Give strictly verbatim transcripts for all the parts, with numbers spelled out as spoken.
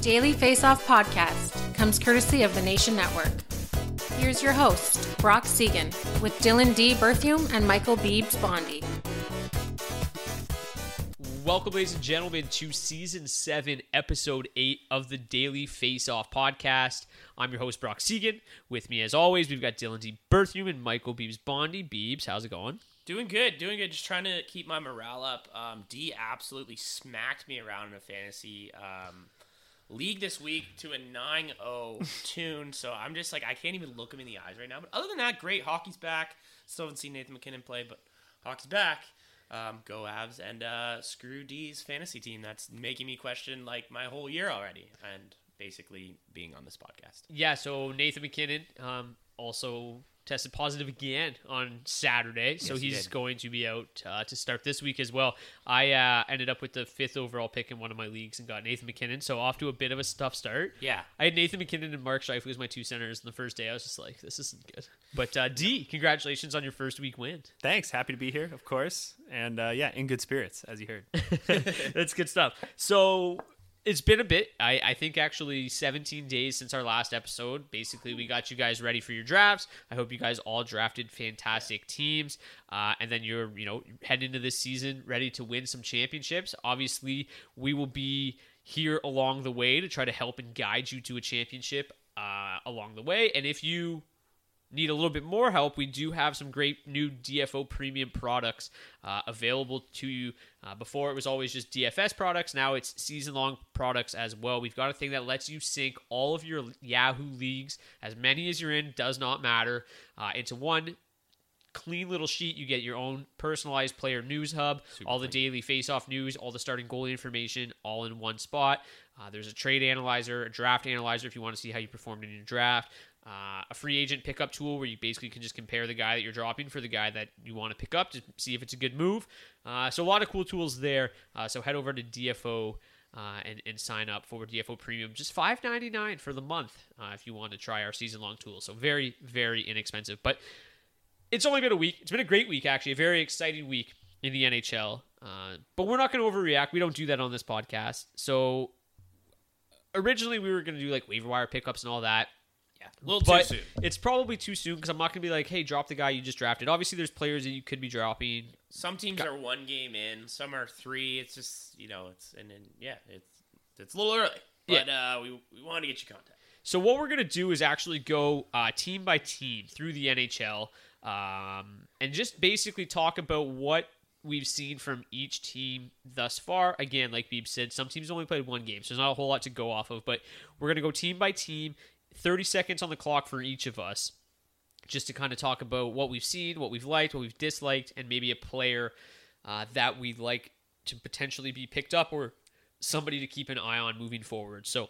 Daily Face-Off podcast comes courtesy of the Nation Network. Here's your host, Brock Segan, with Dylan D. Berthium and Michael Biebs-Bondi. Welcome, ladies and gentlemen, to Season seven, Episode eight of the Daily Face-Off podcast. I'm your host, Brock Segan. With me, as always, we've got Dylan D. Berthium and Michael Biebs-Bondi. Biebs, how's it going? Doing good, doing good. Just trying to keep my morale up. Um, D absolutely smacked me around in a fantasy Um, league this week to a nine oh tune, so I'm just like, I can't even look him in the eyes right now. But other than that, great. Hockey's back. Still haven't seen Nathan McKinnon play, but hockey's back. Um, go Avs, and uh, screw D's fantasy team. That's making me question like my whole year already, and basically being on this podcast. Yeah, so Nathan McKinnon um, also tested positive again on Saturday, so yes, he's he going to be out uh, to start this week as well. I uh, ended up with the fifth overall pick in one of my leagues and got Nathan McKinnon, so off to a bit of a tough start. Yeah. I had Nathan McKinnon and Mark Scheifele as my two centers, and the first day I was just like, this isn't good. But uh, D, congratulations on your first week win. Thanks. Happy to be here, of course. And uh, yeah, in good spirits, as you heard. That's good stuff. So it's been a bit. I, I think actually seventeen days since our last episode. Basically, we got you guys ready for your drafts. I hope you guys all drafted fantastic teams. Uh, and then you're, you know, heading into this season ready to win some championships. Obviously, we will be here along the way to try to help and guide you to a championship uh, along the way. And if you need a little bit more help, we do have some great new D F O Premium products uh, available to you. Uh, before, it was always just D F S products. Now it's season-long products as well. We've got a thing that lets you sync all of your Yahoo leagues, as many as you're in, does not matter, uh, into one clean little sheet. You get your own personalized player news hub, Super all the clean. Daily face-off news, all the starting goalie information, all in one spot. Uh, there's a trade analyzer, a draft analyzer if you want to see how you performed in your draft. Uh, a free agent pickup tool where you basically can just compare the guy that you're dropping for the guy that you want to pick up to see if it's a good move. Uh, so a lot of cool tools there. Uh, so head over to D F O uh, and, and sign up for D F O Premium. Just five ninety-nine for the month uh, if you want to try our season-long tool. So very, very inexpensive. But it's only been a week. It's been a great week, actually. A very exciting week in the N H L. Uh, but we're not going to overreact. We don't do that on this podcast. So originally we were going to do like waiver wire pickups and all that. Yeah, a little but too soon. It's probably too soon because I'm not going to be like, hey, drop the guy you just drafted. Obviously, there's players that you could be dropping. Some teams Got- are one game in. Some are three. It's just, you know, it's, and then, yeah, it's it's a little early. But yeah. uh, we, we want to get you contact. So what we're going to do is actually go uh, team by team through the N H L um, and just basically talk about what we've seen from each team thus far. Again, like Biebs said, some teams only played one game, so there's not a whole lot to go off of, but we're going to go team by team, thirty seconds on the clock for each of us, just to kind of talk about what we've seen, what we've liked, what we've disliked, and maybe a player uh, that we'd like to potentially be picked up or somebody to keep an eye on moving forward. So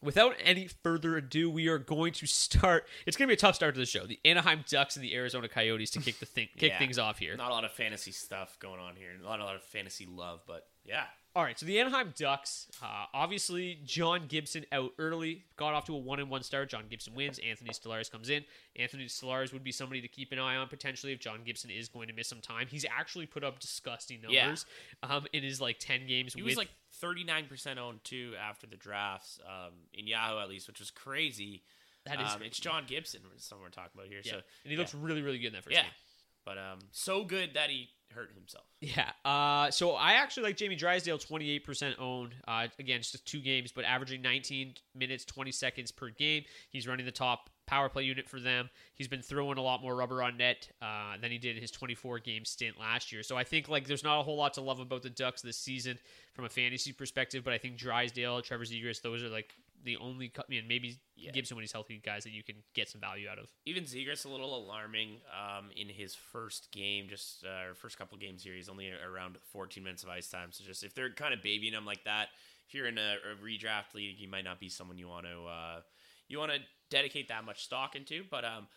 without any further ado, we are going to start. It's going to be a tough start to the show. The Anaheim Ducks and the Arizona Coyotes to kick the thing, kick yeah, things off here. Not a lot of fantasy stuff going on here. Not a lot of fantasy love, but yeah. All right, so the Anaheim Ducks, uh, obviously John Gibson out early, got off to a one and one start. John Gibson wins. Anthony Stolarz comes in. Anthony Stolarz would be somebody to keep an eye on potentially if John Gibson is going to miss some time. He's actually put up disgusting numbers yeah. um, in his like ten games. He with- was like thirty-nine percent owned too after the drafts, um, in Yahoo at least, which was crazy. That is um, crazy. It's John Gibson, someone we're talking about here. Yeah. So, and he yeah. looks really, really good in that first yeah. game. But um, so good that he hurt himself. Yeah. Uh, so I actually like Jamie Drysdale, twenty-eight percent owned. Uh, again, just two games, but averaging nineteen minutes, twenty seconds per game. He's running the top power play unit for them. He's been throwing a lot more rubber on net uh, than he did in his twenty-four game stint last year. So I think like there's not a whole lot to love about the Ducks this season from a fantasy perspective, but I think Drysdale, Trevor Zegras, those are like the only, I mean, maybe yeah. Gibson when he's healthy, guys that you can get some value out of. Even Zegras a little alarming um, in his first game, just uh, or first couple games here. He's only around fourteen minutes of ice time. So just if they're kind of babying him like that, if you're in a, a redraft league, you might not be someone you want to uh, you want to dedicate that much stock into. But um,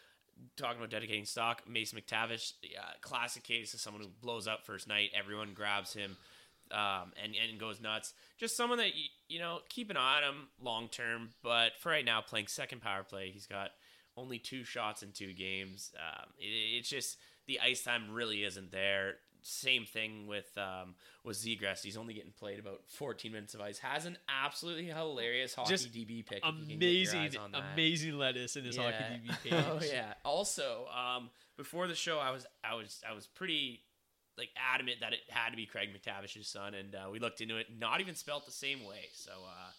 talking about dedicating stock, Mason McTavish, uh, classic case of someone who blows up first night. Everyone grabs him. Um, and, and goes nuts. Just someone that, you, you know, keep an eye on him long term. But for right now, playing second power play, he's got only two shots in two games. Um, it, it's just the ice time really isn't there. Same thing with um, with Zegras. He's only getting played about fourteen minutes of ice. Has an absolutely hilarious hockey just D B pick. Amazing, amazing lettuce in his yeah. hockey D B page. Oh yeah. Also, um, before the show, I was I was I was pretty. like adamant that it had to be Craig McTavish's son, and uh, we looked into it, not even spelt the same way, so uh,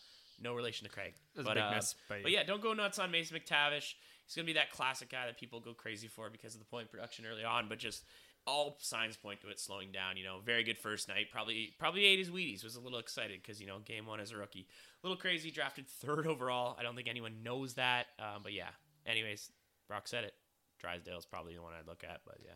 no relation to Craig. That's but, a big uh, mess, but, but yeah, don't go nuts on Mason McTavish. He's going to be that classic guy that people go crazy for because of the point production early on, but just all signs point to it slowing down. You know, very good first night. Probably probably ate his Wheaties, was a little excited because, you know, game one as a rookie. A little crazy, drafted third overall. I don't think anyone knows that, um, but yeah. Anyways, Brock said it. Drysdale's probably the one I'd look at, but yeah.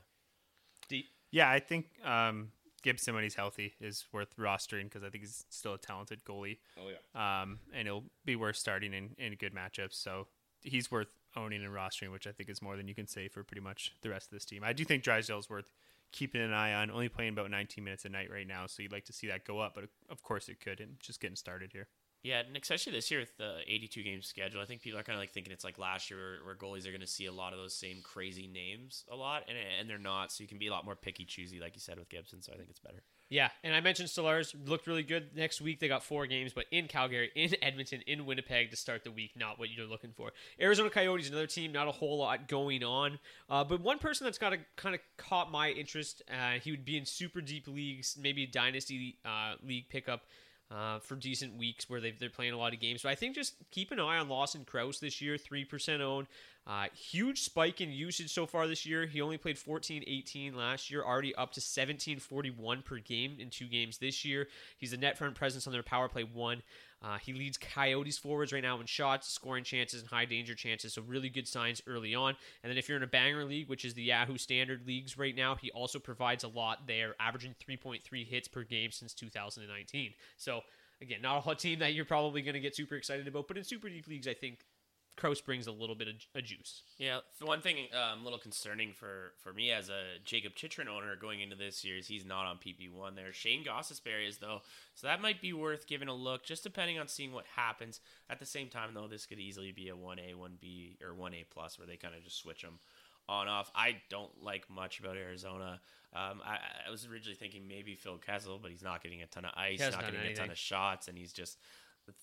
Deep. Yeah, I think um, Gibson, when he's healthy, is worth rostering because I think he's still a talented goalie. Oh, yeah. Um, and he'll be worth starting in, in good matchups. So he's worth owning and rostering, which I think is more than you can say for pretty much the rest of this team. I do think Drysdale's worth keeping an eye on, only playing about nineteen minutes a night right now. So you'd like to see that go up, but of course it could. And just getting started here. Yeah, and especially this year with the eighty-two game schedule, I think people are kind of like thinking it's like last year where, where goalies are going to see a lot of those same crazy names a lot, and and they're not. So you can be a lot more picky, choosy, like you said with Gibson. So I think it's better. Yeah, and I mentioned Stolarz looked really good. Next week they got four games, but in Calgary, in Edmonton, in Winnipeg to start the week. Not what you're looking for. Arizona Coyotes, another team, not a whole lot going on. Uh, but one person that's got a kind of caught my interest. Uh, he would be in super deep leagues, maybe dynasty uh, league pickup. Uh, for decent weeks where they've, they're playing a lot of games. So I think just keep an eye on Lawson Crouse this year, three percent owned. Uh, huge spike in usage so far this year. He only played fourteen eighteen last year, already up to seventeen forty-one per game in two games this year. He's the net front presence on their power play one. Uh, he leads Coyotes forwards right now in shots, scoring chances, and high danger chances, so really good signs early on. And then if you're in a banger league, which is the Yahoo Standard Leagues right now, he also provides a lot there, averaging three point three hits per game since two thousand nineteen. So, again, not a whole team that you're probably going to get super excited about, but in super deep leagues, I think Crouse brings a little bit of a juice. Yeah, the one thing um, a little concerning for, for me as a Jacob Chychrun owner going into this year is he's not on P P one there. Shane Gostisbehere is, though, so that might be worth giving a look, just depending on seeing what happens. At the same time, though, this could easily be a one A, one B, or one A plus, where they kind of just switch them on off. I don't like much about Arizona. Um, I, I was originally thinking maybe Phil Kessel, but he's not getting a ton of ice, not getting anything. a ton of shots, and he's just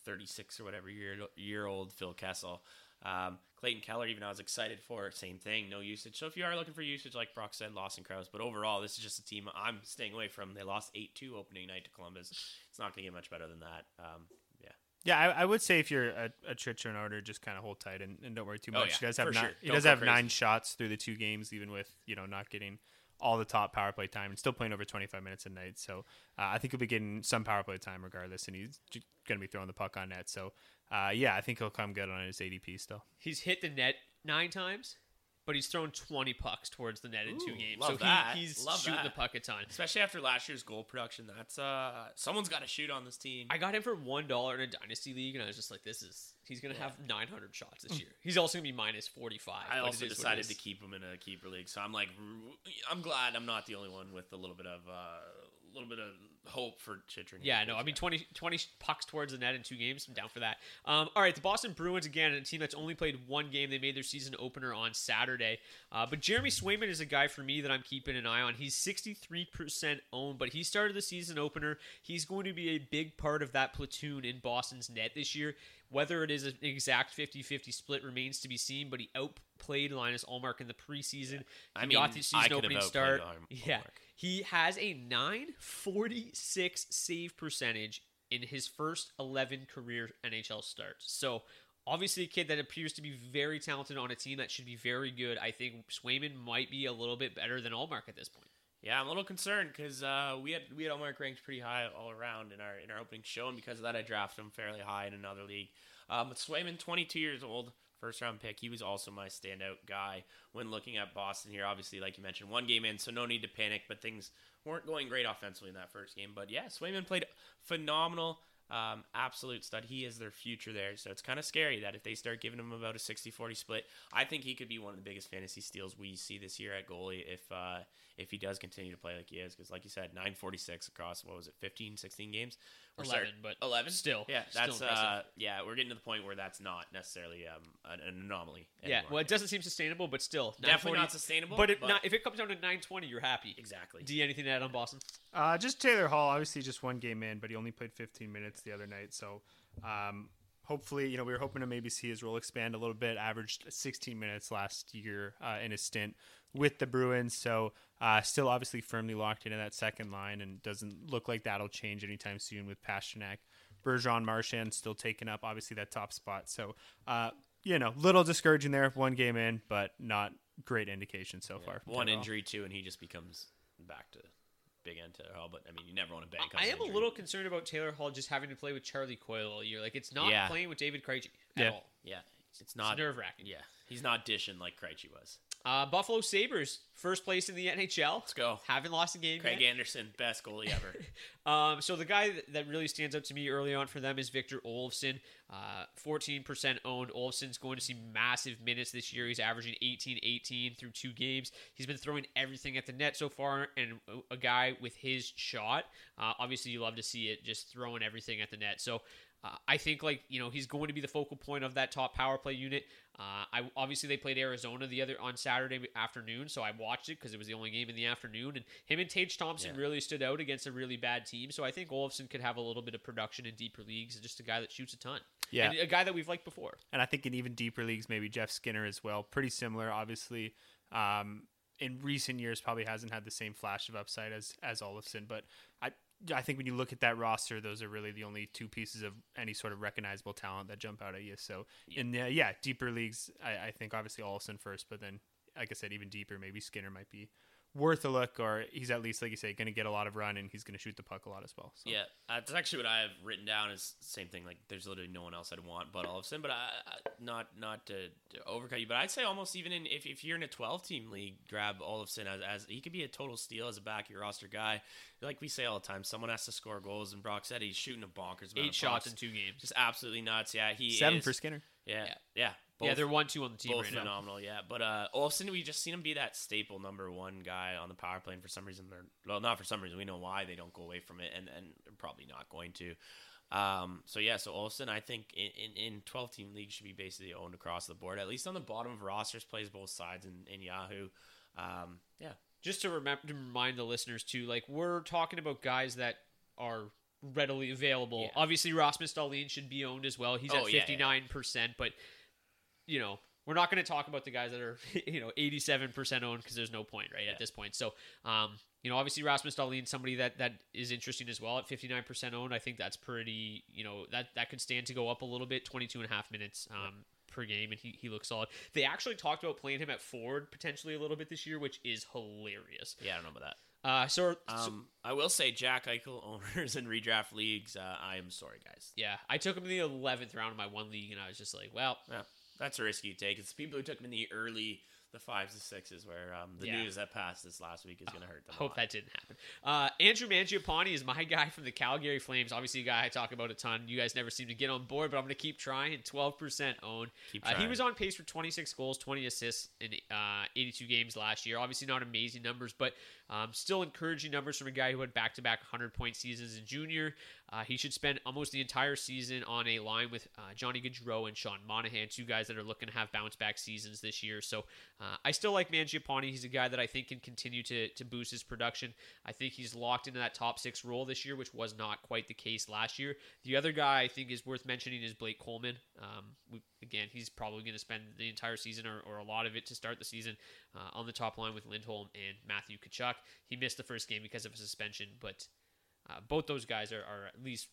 thirty-six or whatever year year old Phil Kessel. Um, Clayton Keller, even I was excited for, same thing, no usage. So if you are looking for usage, like Brock said, Lawson Crouse. But overall, this is just a team I'm staying away from. They lost eight two opening night to Columbus. It's not going to get much better than that. Um, yeah. Yeah, I, I would say if you're a, a Chichon order, just kind of hold tight and, and don't worry too much. Oh, yeah, he does have, nine, sure. he does have nine shots through the two games, even with, you know, not getting all the top power play time and still playing over twenty-five minutes a night. So uh, I think he'll be getting some power play time regardless, and he's going to be throwing the puck on net. So, uh, yeah, I think he'll come good on his A D P still. He's hit the net nine times, but he's thrown twenty pucks towards the net in Ooh, two games. Love so that. He, he's love shooting that. the puck a ton. Especially after last year's goal production. That's uh, someone's got to shoot on this team. I got him for one dollar in a Dynasty League, and I was just like, this is... He's going to yeah. have nine hundred shots this year. He's also going to be minus forty-five. I also decided to keep him in a keeper league, so I'm like, I'm glad I'm not the only one with a little bit of... Uh, a little bit of hope for Chychrun. Yeah, no, I mean, twenty, twenty pucks towards the net in two games. I'm down for that. Um, all right, the Boston Bruins, again, a team that's only played one game. They made their season opener on Saturday. Uh, but Jeremy Swayman is a guy for me that I'm keeping an eye on. He's sixty-three percent owned, but he started the season opener. He's going to be a big part of that platoon in Boston's net this year. Whether it is an exact fifty-fifty split remains to be seen, but he outplayed Linus Ullmark in the preseason. Yeah. I he mean, got the season opening start. Arm- yeah. Ullmark. He has a nine forty-six save percentage in his first eleven career N H L starts. So, obviously a kid that appears to be very talented on a team that should be very good. I think Swayman might be a little bit better than Ullmark at this point. Yeah, I'm a little concerned because uh, we had we had Ullmark ranked pretty high all around in our in our opening show, and because of that, I drafted him fairly high in another league. Um, but Swayman, twenty-two years old. First round pick. He was also my standout guy when looking at Boston here. Obviously, like you mentioned, one game in, so no need to panic, but things weren't going great offensively in that first game. But yeah, Swayman played phenomenal, um, absolute stud. He is their future there. So it's kind of scary that if they start giving him about a sixty forty split, I think he could be one of the biggest fantasy steals we see this year at goalie if uh, if he does continue to play like he is. Because like you said, nine forty-six across, what was it, fifteen, sixteen games? eleven, start, but eleven still. Yeah, that's still uh, yeah. We're getting to the point where that's not necessarily um, an, an anomaly. Anymore. Yeah, well, it doesn't seem sustainable, but still, definitely not sustainable. But, it, but not, if it comes down to nine twenty, you're happy. Exactly. Do you anything to add on Boston? Uh, just Taylor Hall. Obviously, just one game in, but he only played fifteen minutes the other night. So, um, hopefully, you know, we were hoping to maybe see his role expand a little bit. Averaged sixteen minutes last year uh, in his stint with the Bruins, so uh, still obviously firmly locked into that second line, and doesn't look like that'll change anytime soon with Pasternak. Bergeron, Marchand still taking up obviously that top spot, so uh, you know, little discouraging there, one game in, but not great indication so yeah. far. One injury too, and he just becomes back to big end to Hall, but I mean, you never want to bank on I am injury. A little concerned about Taylor Hall just having to play with Charlie Coyle all year. Like, it's not yeah. playing with David Krejci at yeah. all. Yeah, it's, it's not nerve wracking. Yeah, he's not dishing like Krejci was. Uh, Buffalo Sabres, first place in the N H L. Let's go. Haven't lost a game Craig yet. Anderson, best goalie ever. um, so the guy that really stands out to me early on for them is Victor Olsen. Uh, fourteen percent owned. Olsen's going to see massive minutes this year. He's averaging eighteen eighteen through two games. He's been throwing everything at the net so far, and a guy with his shot. Uh, obviously, you love to see it, just throwing everything at the net. So Uh, I think, like, you know, he's going to be the focal point of that top power play unit. Uh, I obviously, they played Arizona the other on Saturday afternoon, so I watched it because it was the only game in the afternoon. And him and Tage Thompson yeah. really stood out against a really bad team. So I think Olofsson could have a little bit of production in deeper leagues. Just a guy that shoots a ton. Yeah. And a guy that we've liked before. And I think in even deeper leagues, maybe Jeff Skinner as well. Pretty similar, obviously. Um, in recent years, probably hasn't had the same flash of upside as, as Olofsson. But I... I think when you look at that roster, those are really the only two pieces of any sort of recognizable talent that jump out at you. So, in the, yeah, deeper leagues, I, I think obviously Olsen first, but then, like I said, even deeper, maybe Skinner might be worth a look, or he's at least, like you say, going to get a lot of run, and he's going to shoot the puck a lot as well. So. Yeah, that's actually what I have written down is same thing. Like, there's literally no one else I'd want but Olsen, but I, I, not not to, to overcut you, but I'd say almost even in if, if you're in a twelve-team league, grab Olsen as, as he could be a total steal as a back-of-your-roster guy. Like we say all the time, someone has to score goals, and Brock said he's shooting a bonkers amount Eight of shots in two games. Just absolutely nuts, yeah. he Seven is, for Skinner. Yeah, yeah. yeah. Both, yeah, they're one two on the team both right phenomenal, now. Yeah. But uh, Olsen, we just seen him be that staple number one guy on the power play, and for some reason, they're well, not for some reason. We know why they don't go away from it, and, and they're probably not going to. Um, so, yeah, so Olsen, I think, in, in, in twelve-team leagues should be basically owned across the board, at least on the bottom of rosters, plays both sides in, in Yahoo. Um, yeah. Just to, remember, to remind the listeners, too, like, we're talking about guys that are – readily available. Yeah. Obviously, Rasmus Dahlin should be owned as well. He's oh, at fifty-nine percent, yeah, yeah. but, you know, we're not going to talk about the guys that are, you know, eighty-seven percent owned because there's no point, right, yeah. at this point. So, um, you know, obviously Rasmus Dahlin, somebody that, that is interesting as well at fifty-nine percent owned. I think that's pretty, you know, that, that could stand to go up a little bit, twenty-two and a half minutes um, yeah. per game, and he, he looks solid. They actually talked about playing him at forward potentially a little bit this year, which is hilarious. Yeah, I don't know about that. Uh, so, um, so I will say Jack Eichel owners and redraft leagues. Uh, I am sorry, guys. Yeah. I took him in the eleventh round of my one league and I was just like, well, yeah, that's a risky take. It's the people who took him in the early, the fives to sixes where, um, the yeah. news that passed this last week is going to hurt them. I hope that didn't happen. Uh, Andrew Mangiapane is my guy from the Calgary Flames. Obviously a guy I talk about a ton. You guys never seem to get on board, but I'm going to keep trying. twelve percent owned. Keep trying. Uh, he was on pace for twenty-six goals, twenty assists in, uh, eighty-two games last year. Obviously not amazing numbers, but, um, still encouraging numbers from a guy who had back-to-back one hundred point seasons in junior. Uh, he should spend almost the entire season on a line with uh, Johnny Gaudreau and Sean Monahan, two guys that are looking to have bounce-back seasons this year. So uh, I still like Mangiapane. He's a guy that I think can continue to to boost his production. I think he's locked into that top six role this year, which was not quite the case last year. The other guy I think is worth mentioning is Blake Coleman. Um, we, again, he's probably going to spend the entire season or, or a lot of it to start the season uh, on the top line with Lindholm and Matthew Tkachuk. He missed the first game because of a suspension, but... Uh, both those guys are, are at least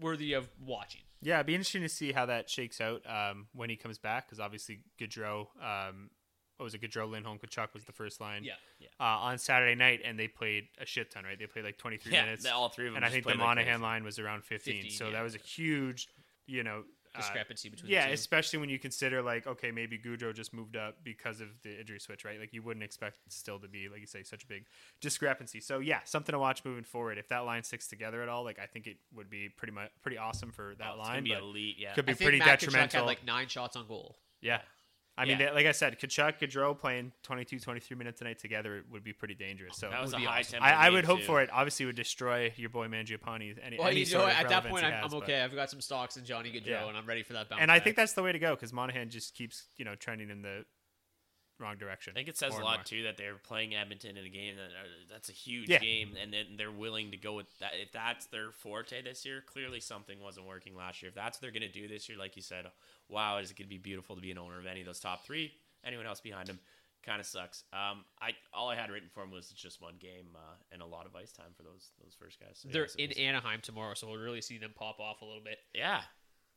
worthy of watching. Yeah, it'd be interesting to see how that shakes out um, when he comes back, because obviously Gaudreau, um, what was it, Gaudreau, Lindholm, Kachuk was the first line yeah, yeah. Uh, on Saturday night, and they played a shit ton, right? They played like twenty-three yeah, minutes. All three of them. And I think the Monahan like line was around fifteen, fifteen so yeah. that was a huge, you know... discrepancy between uh, yeah, the two. Especially when you consider like, okay, maybe Gaudreau just moved up because of the injury switch, right? Like you wouldn't expect still to be, like you say, such a big discrepancy. So yeah, something to watch moving forward. If that line sticks together at all, like I think it would be pretty much pretty awesome for that oh, line. Could be elite, yeah. Could be I think pretty Matt detrimental. Kachuk had like nine shots on goal. Yeah. I mean, yeah. they, like I said, Kachuk, Gaudreau playing twenty-two, twenty-three minutes a night together it would be pretty dangerous. So that was a high awesome. tempo. I, I would hope too. for it. Obviously, it would destroy your boy Mangiapane. Any, well, any you know, at that point, I'm, has, I'm okay. But... I've got some stocks in Johnny Gaudreau, yeah. and I'm ready for that bounce. And I back. think that's the way to go because Monahan just keeps, you know, trending in the wrong direction. I think it says a lot more. too that they're playing Edmonton in a game that uh, that's a huge yeah. game, and then they're willing to go with that. If that's their forte this year, clearly something wasn't working last year. If that's what they're going to do this year, like you said, wow, is it going to be beautiful to be an owner of any of those top three? Anyone else behind them kind of sucks. Um, I all I had written for him was just one game uh, and a lot of ice time for those those first guys. So, they're yeah, in Anaheim tomorrow, so we'll really see them pop off a little bit. Yeah,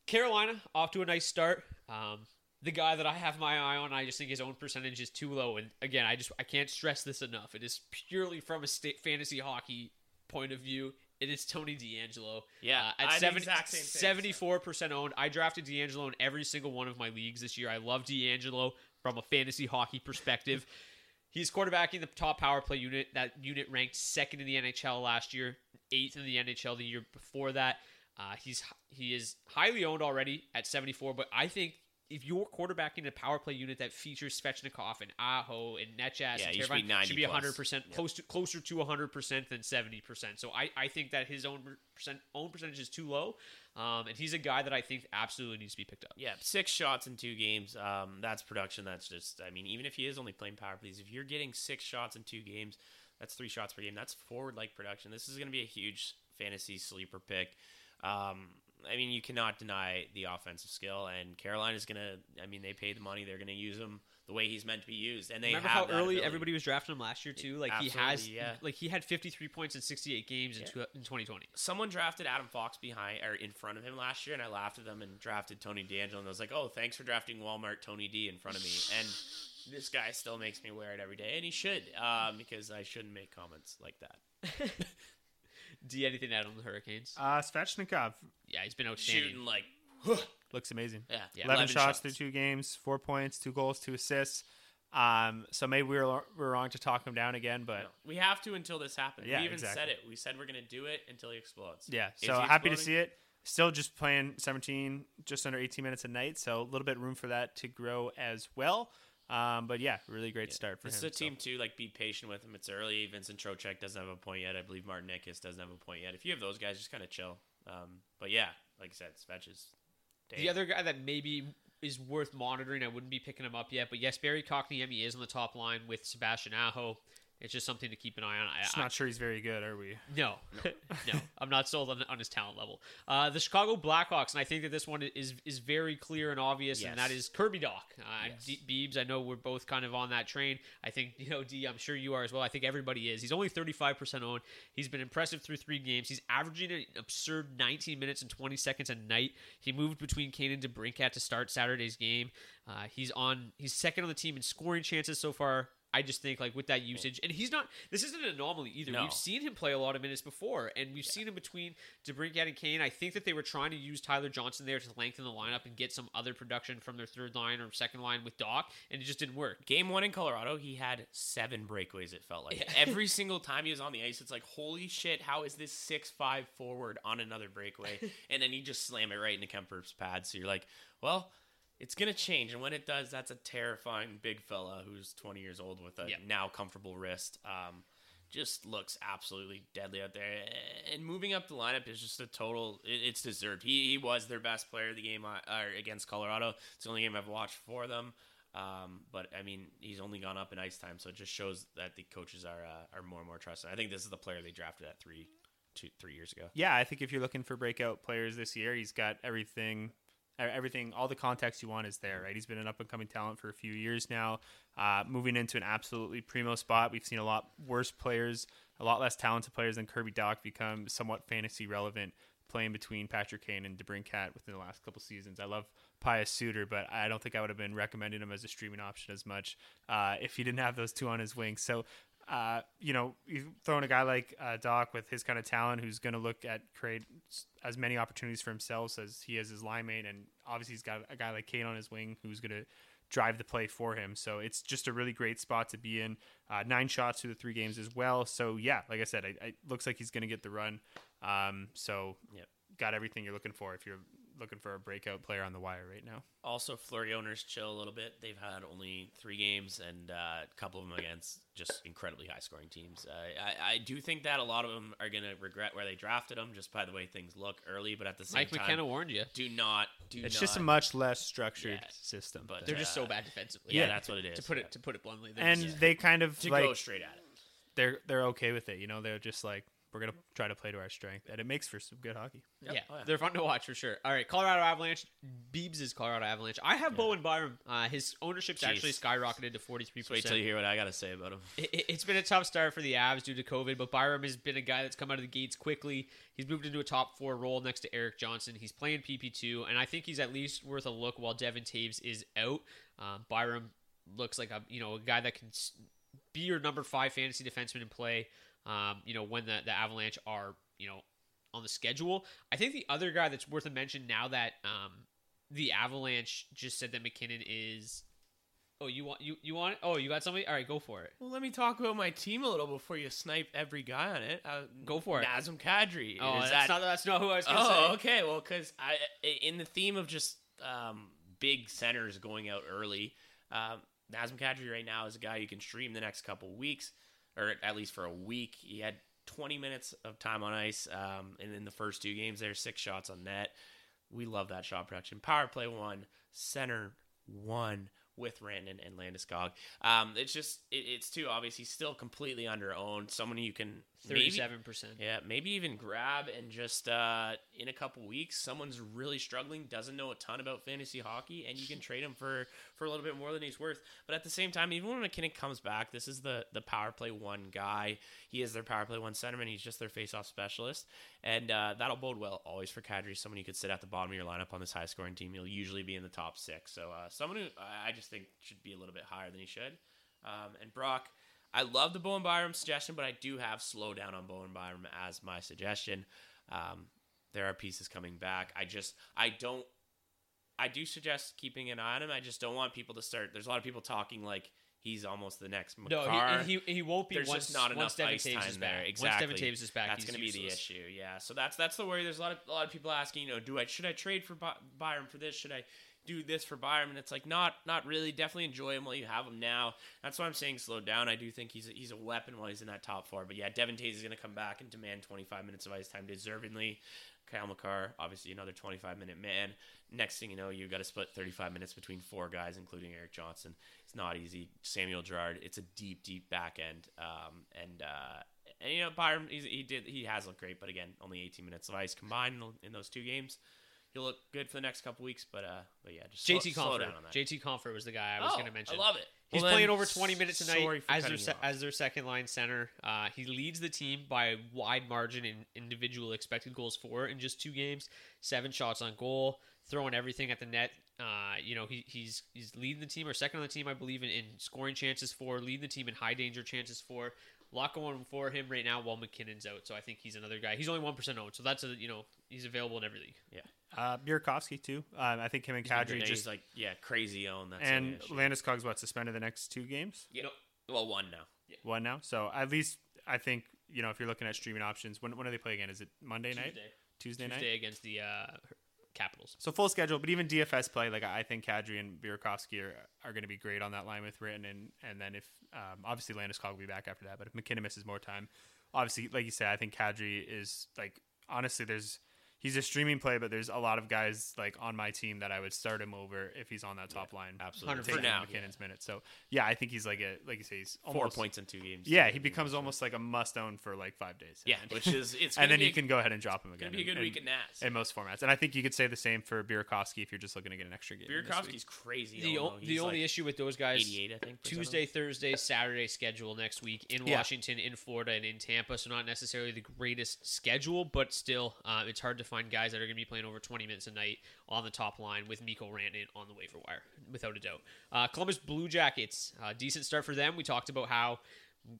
Carolina off to a nice start. Um, The guy that I have my eye on, I just think his own percentage is too low. And again, I just I can't stress this enough. It is purely from a state fantasy hockey point of view. It is Tony D'Angelo. Yeah, uh, at seventy-four percent owned. I drafted D'Angelo in every single one of my leagues this year. I love D'Angelo from a fantasy hockey perspective. He's quarterbacking the top power play unit. That unit ranked second in the N H L last year, eighth in the N H L the year before that. Uh, he's he is highly owned already at seventy-four, but I think. If you're quarterbacking a power play unit that features Svechnikov and Aho and Netchas, yeah, and Teravine, should be one hundred percent, yep. close to, closer to one hundred percent than seventy percent. So I, I think that his own percent, own percentage is too low, um, and he's a guy that I think absolutely needs to be picked up. Yeah, six shots in two games, um, that's production. That's just, I mean, even if he is only playing power plays, if you're getting six shots in two games, that's three shots per game. That's forward-like production. This is going to be a huge fantasy sleeper pick. Um, I mean, you cannot deny the offensive skill, and Carolina's going to, I mean, they paid the money. They're going to use him the way he's meant to be used, and they Remember have how early ability. Everybody was drafting him last year, too? Like, Absolutely, he has, yeah. like, he had fifty-three points in sixty-eight games yeah. in, two, in twenty twenty. Someone drafted Adam Fox behind, or in front of him last year, and I laughed at them and drafted Tony D'Angelo, and I was like, oh, thanks for drafting Walmart Tony D in front of me, and this guy still makes me wear it every day, and he should, um, because I shouldn't make comments like that. Do you anything out on the Hurricanes? Uh, Svechnikov. Yeah, he's been outstanding. Shooting like... Looks amazing. Yeah, yeah. eleven, eleven shots, shots through two games, four points, two goals, two assists. Um, so maybe we were, we were wrong to talk him down again, but... No, we have to until this happens. Yeah, we even exactly. said it. We said we're going to do it until he explodes. Yeah, so happy to see it. Still just playing seventeen, just under eighteen minutes a night, so a little bit of room for that to grow as well. Um, but yeah, really great yeah. start for this him. This is a team so. too, like be patient with him. It's early. Vincent Trocheck doesn't have a point yet. I believe Martin Eckes doesn't have a point yet. If you have those guys, just kind of chill. Um, but yeah, like I said, Svetch's day. The other guy that maybe is worth monitoring, I wouldn't be picking him up yet, but yes, Barry Cockneyemi is on the top line with Sebastian Aho. It's just something to keep an eye on. I, just not I, sure he's very good, are we? No. No. no. I'm not sold on, on his talent level. Uh, the Chicago Blackhawks, and I think that this one is is very clear and obvious, yes. and that is Kirby Dach. Uh, yes. D- Biebs, I know we're both kind of on that train. I think, you know, D, I'm sure you are as well. I think everybody is. He's only thirty-five percent owned. He's been impressive through three games. He's averaging an absurd nineteen minutes and twenty seconds a night. He moved between Kane and DeBrincat to start Saturday's game. Uh, he's on. He's second on the team in scoring chances so far. I just think, like, with that usage, and he's not, this isn't an anomaly either. No. We've seen him play a lot of minutes before, and we've yeah. seen him between DeBrincat and Kane. I think that they were trying to use Tyler Johnson there to lengthen the lineup and get some other production from their third line or second line with Doc, and it just didn't work. Game one in Colorado, he had seven breakaways, it felt like. Yeah. Every single time he was on the ice, it's like, holy shit, how is this six five forward on another breakaway? And then he just slammed it right into Kemper's pad, so you're like, well... It's going to change, and when it does, that's a terrifying big fella who's twenty years old with a yep. now comfortable wrist. Um, just looks absolutely deadly out there. And moving up the lineup is just a total – it's deserved. He, he was their best player of the game uh, against Colorado. It's the only game I've watched for them. Um, but, I mean, he's only gone up in ice time, so it just shows that the coaches are uh, are more and more trusted. I think this is the player they drafted at three, two, three years ago. Yeah, I think if you're looking for breakout players this year, he's got everything – Everything, all the context you want is there, right? He's been an up-and-coming talent for a few years now, uh, moving into an absolutely primo spot. We've seen a lot worse players, a lot less talented players than Kirby Dach become somewhat fantasy relevant, playing between Patrick Kane and DeBrincat within the last couple seasons. I love Pius Suter, but I don't think I would have been recommending him as a streaming option as much uh, if he didn't have those two on his wing. So, uh, you know, you've thrown a guy like uh, Doc with his kind of talent who's going to look at create as many opportunities for himself as he has his line mate. And obviously he's got a guy like Kane on his wing who's going to drive the play for him. So it's just a really great spot to be in. Uh, nine shots through the three games as well. So, yeah, like I said, it looks like he's going to get the run. Um, so, yep. Got everything you're looking for if you're looking for a breakout player on the wire right now. Also, Flurry owners chill a little bit. They've had only three games and uh, a couple of them against just incredibly high-scoring teams. Uh, I, I do think that a lot of them are going to regret where they drafted them just by the way things look early, but at the same Mike time... Mike McKenna warned you. Do not... do. It's not, just a much less structured yeah, system. But They're uh, just so bad defensively. Yeah, yeah, that's what it is. To put it to put it bluntly. And just, they kind of... To like, go straight at it. They're, they're okay with it. You know, they're just like... We're going to try to play to our strength, and it makes for some good hockey. Yep. Yeah. Oh, yeah, they're fun to watch for sure. All right, Colorado Avalanche. Biebs' Colorado Avalanche. I have yeah. Bowen Byram. Uh, his ownership's Jeez. actually skyrocketed to forty-three percent. So wait till you hear what I got to say about him. It, it's been a tough start for the Avs due to COVID, but Byram has been a guy that's come out of the gates quickly. He's moved into a top four role next to Eric Johnson. He's playing P P two, and I think he's at least worth a look while Devin Taves is out. Uh, Byram looks like a you know a guy that can be your number five fantasy defenseman in play. Um, you know, when the, the Avalanche are, you know, on the schedule. I think the other guy that's worth a mention now that um, the Avalanche just said that McKinnon is... Oh, you want you, you want it? Oh, you got somebody? All right, go for it. Well, let me talk about my team a little before you snipe every guy on it. Uh, go for it. Nazem Kadri. Oh, that's, that... not, that's not who I was going to oh, say. Oh, okay. Well, because I in the theme of just um, big centers going out early, um, Nazem Kadri right now is a guy you can stream the next couple weeks. Or at least for a week. He had twenty minutes of time on ice um, and in the first two games. There six shots on net. We love that shot production. Power play one, center one with Rantanen and Landeskog. Um, it's just, it, it's too obvious. He's still completely under-owned. Someone you can... thirty-seven percent. Maybe, yeah, maybe even grab and just uh, in a couple weeks, someone's really struggling, doesn't know a ton about fantasy hockey, and you can trade him for, for a little bit more than he's worth. But at the same time, even when McKinnon comes back, this is the, the power play one guy. He is their power play one centerman. He's just their face-off specialist. And uh, that'll bode well always for Kadri, someone you could sit at the bottom of your lineup on this high-scoring team. He'll usually be in the top six. So uh, someone who I just think should be a little bit higher than he should. Um, and Brock... I love the Bowen Byram suggestion, but I do have slow down on Bowen Byram as my suggestion. Um, there are pieces coming back. I just, I don't, I do suggest keeping an eye on him. I just don't want people to start. There's a lot of people talking like he's almost the next Makar. No, he, he, he won't be. There's once, just not once enough Devin ice Taves time there. Back. Exactly. Once Devin Taves is back, that's going to be the issue. Yeah. So that's that's the worry. There's a lot of a lot of people asking, you know, do I should I trade for By- Byram for this? Should I? do this for Byram? And it's like, not not really. Definitely enjoy him while you have him now. That's why I'm saying slow down. I do think he's a, he's a weapon while he's in that top four. But yeah, Devin Taves is going to come back and demand twenty-five minutes of ice time deservingly. Kyle McCarr, obviously another twenty-five minute man. Next thing you know, you got to split thirty-five minutes between four guys, including Eric Johnson. It's not easy. Samuel Girard, it's a deep, deep back end. Um, and, uh, and you know, Byram, he's, he did he has looked great, but again, only eighteen minutes of ice combined in those two games. He'll look good for the next couple weeks, but uh, but yeah, just J T slow, Comfort. Slow down on that. J T Comfort was the guy I was oh, going to mention. I love it. He's well, playing over twenty minutes a night as their se- as their second line center. Uh, he leads the team by a wide margin in individual expected goals for in just two games, seven shots on goal, throwing everything at the net. Uh, you know he he's he's leading the team or second on the team, I believe, in, in scoring chances for, leading the team in high danger chances for. A lot going for him right now while McKinnon's out, so I think he's another guy. He's only one percent owned, so that's a you know he's available in every league. Yeah. Uh, Burakovsky too. Um, I think him and Kadri just like yeah, crazy own. That's and Landis Cogg's what suspended the next two games. Yeah, no, well, one now. Yeah. One now. So at least I think you know if you're looking at streaming options, when when do they play again? Is it Monday Tuesday. night? Tuesday. Tuesday night. Tuesday against the uh, Capitals. So full schedule, but even D F S play, like I think Kadri and Burakovsky are are going to be great on that line with Rantanen, and and then if um, obviously Landis Cog will be back after that, but if McKinnon misses more time, obviously like you said, I think Kadri is like honestly there's. He's a streaming play, but there's a lot of guys like on my team that I would start him over if he's on that top yeah, line. Absolutely, for now, McKinnon's yeah. minutes. So yeah, I think he's like a like you say, he's almost, four points in two games. Yeah, he becomes almost like a must own for like five days. Yeah, which is it's. and then you a, can go ahead and drop him again. Be a good and, week in Nats in most formats, and I think you could say the same for Burakovsky if you're just looking to get an extra game. Burakovsky's crazy. The, o- the only like issue with those guys, eighty-eight, I think, Tuesday, Thursday, Saturday schedule next week in yeah. Washington, in Florida, and in Tampa. So not necessarily the greatest schedule, but still, uh, it's hard to find guys that are going to be playing over twenty minutes a night on the top line with Mikko Rantanen on the waiver wire, without a doubt. Uh, Columbus Blue Jackets, uh, decent start for them. We talked about how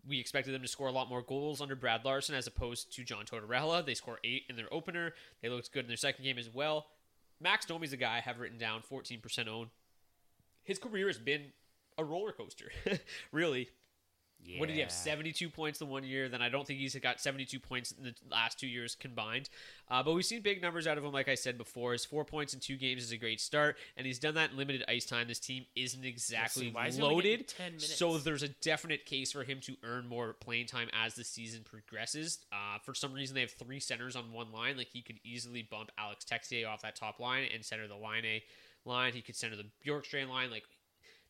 we expected them to score a lot more goals under Brad Larson as opposed to John Tortorella. They score eight in their opener. They looked good in their second game as well. Max Domi's a guy I have written down, fourteen percent owned. His career has been a roller coaster, really. Yeah. What did he have? seventy-two points the one year. Then I don't think he's got seventy-two points in the last two years combined. Uh, but we've seen big numbers out of him, like I said before. His four points in two games is a great start, and he's done that in limited ice time. This team isn't exactly yeah, so loaded, so there's a definite case for him to earn more playing time as the season progresses. Uh, for some reason, they have three centers on one line. Like he could easily bump Alex Texier off that top line and center the line A line. He could center the Bjorkstrand line, like.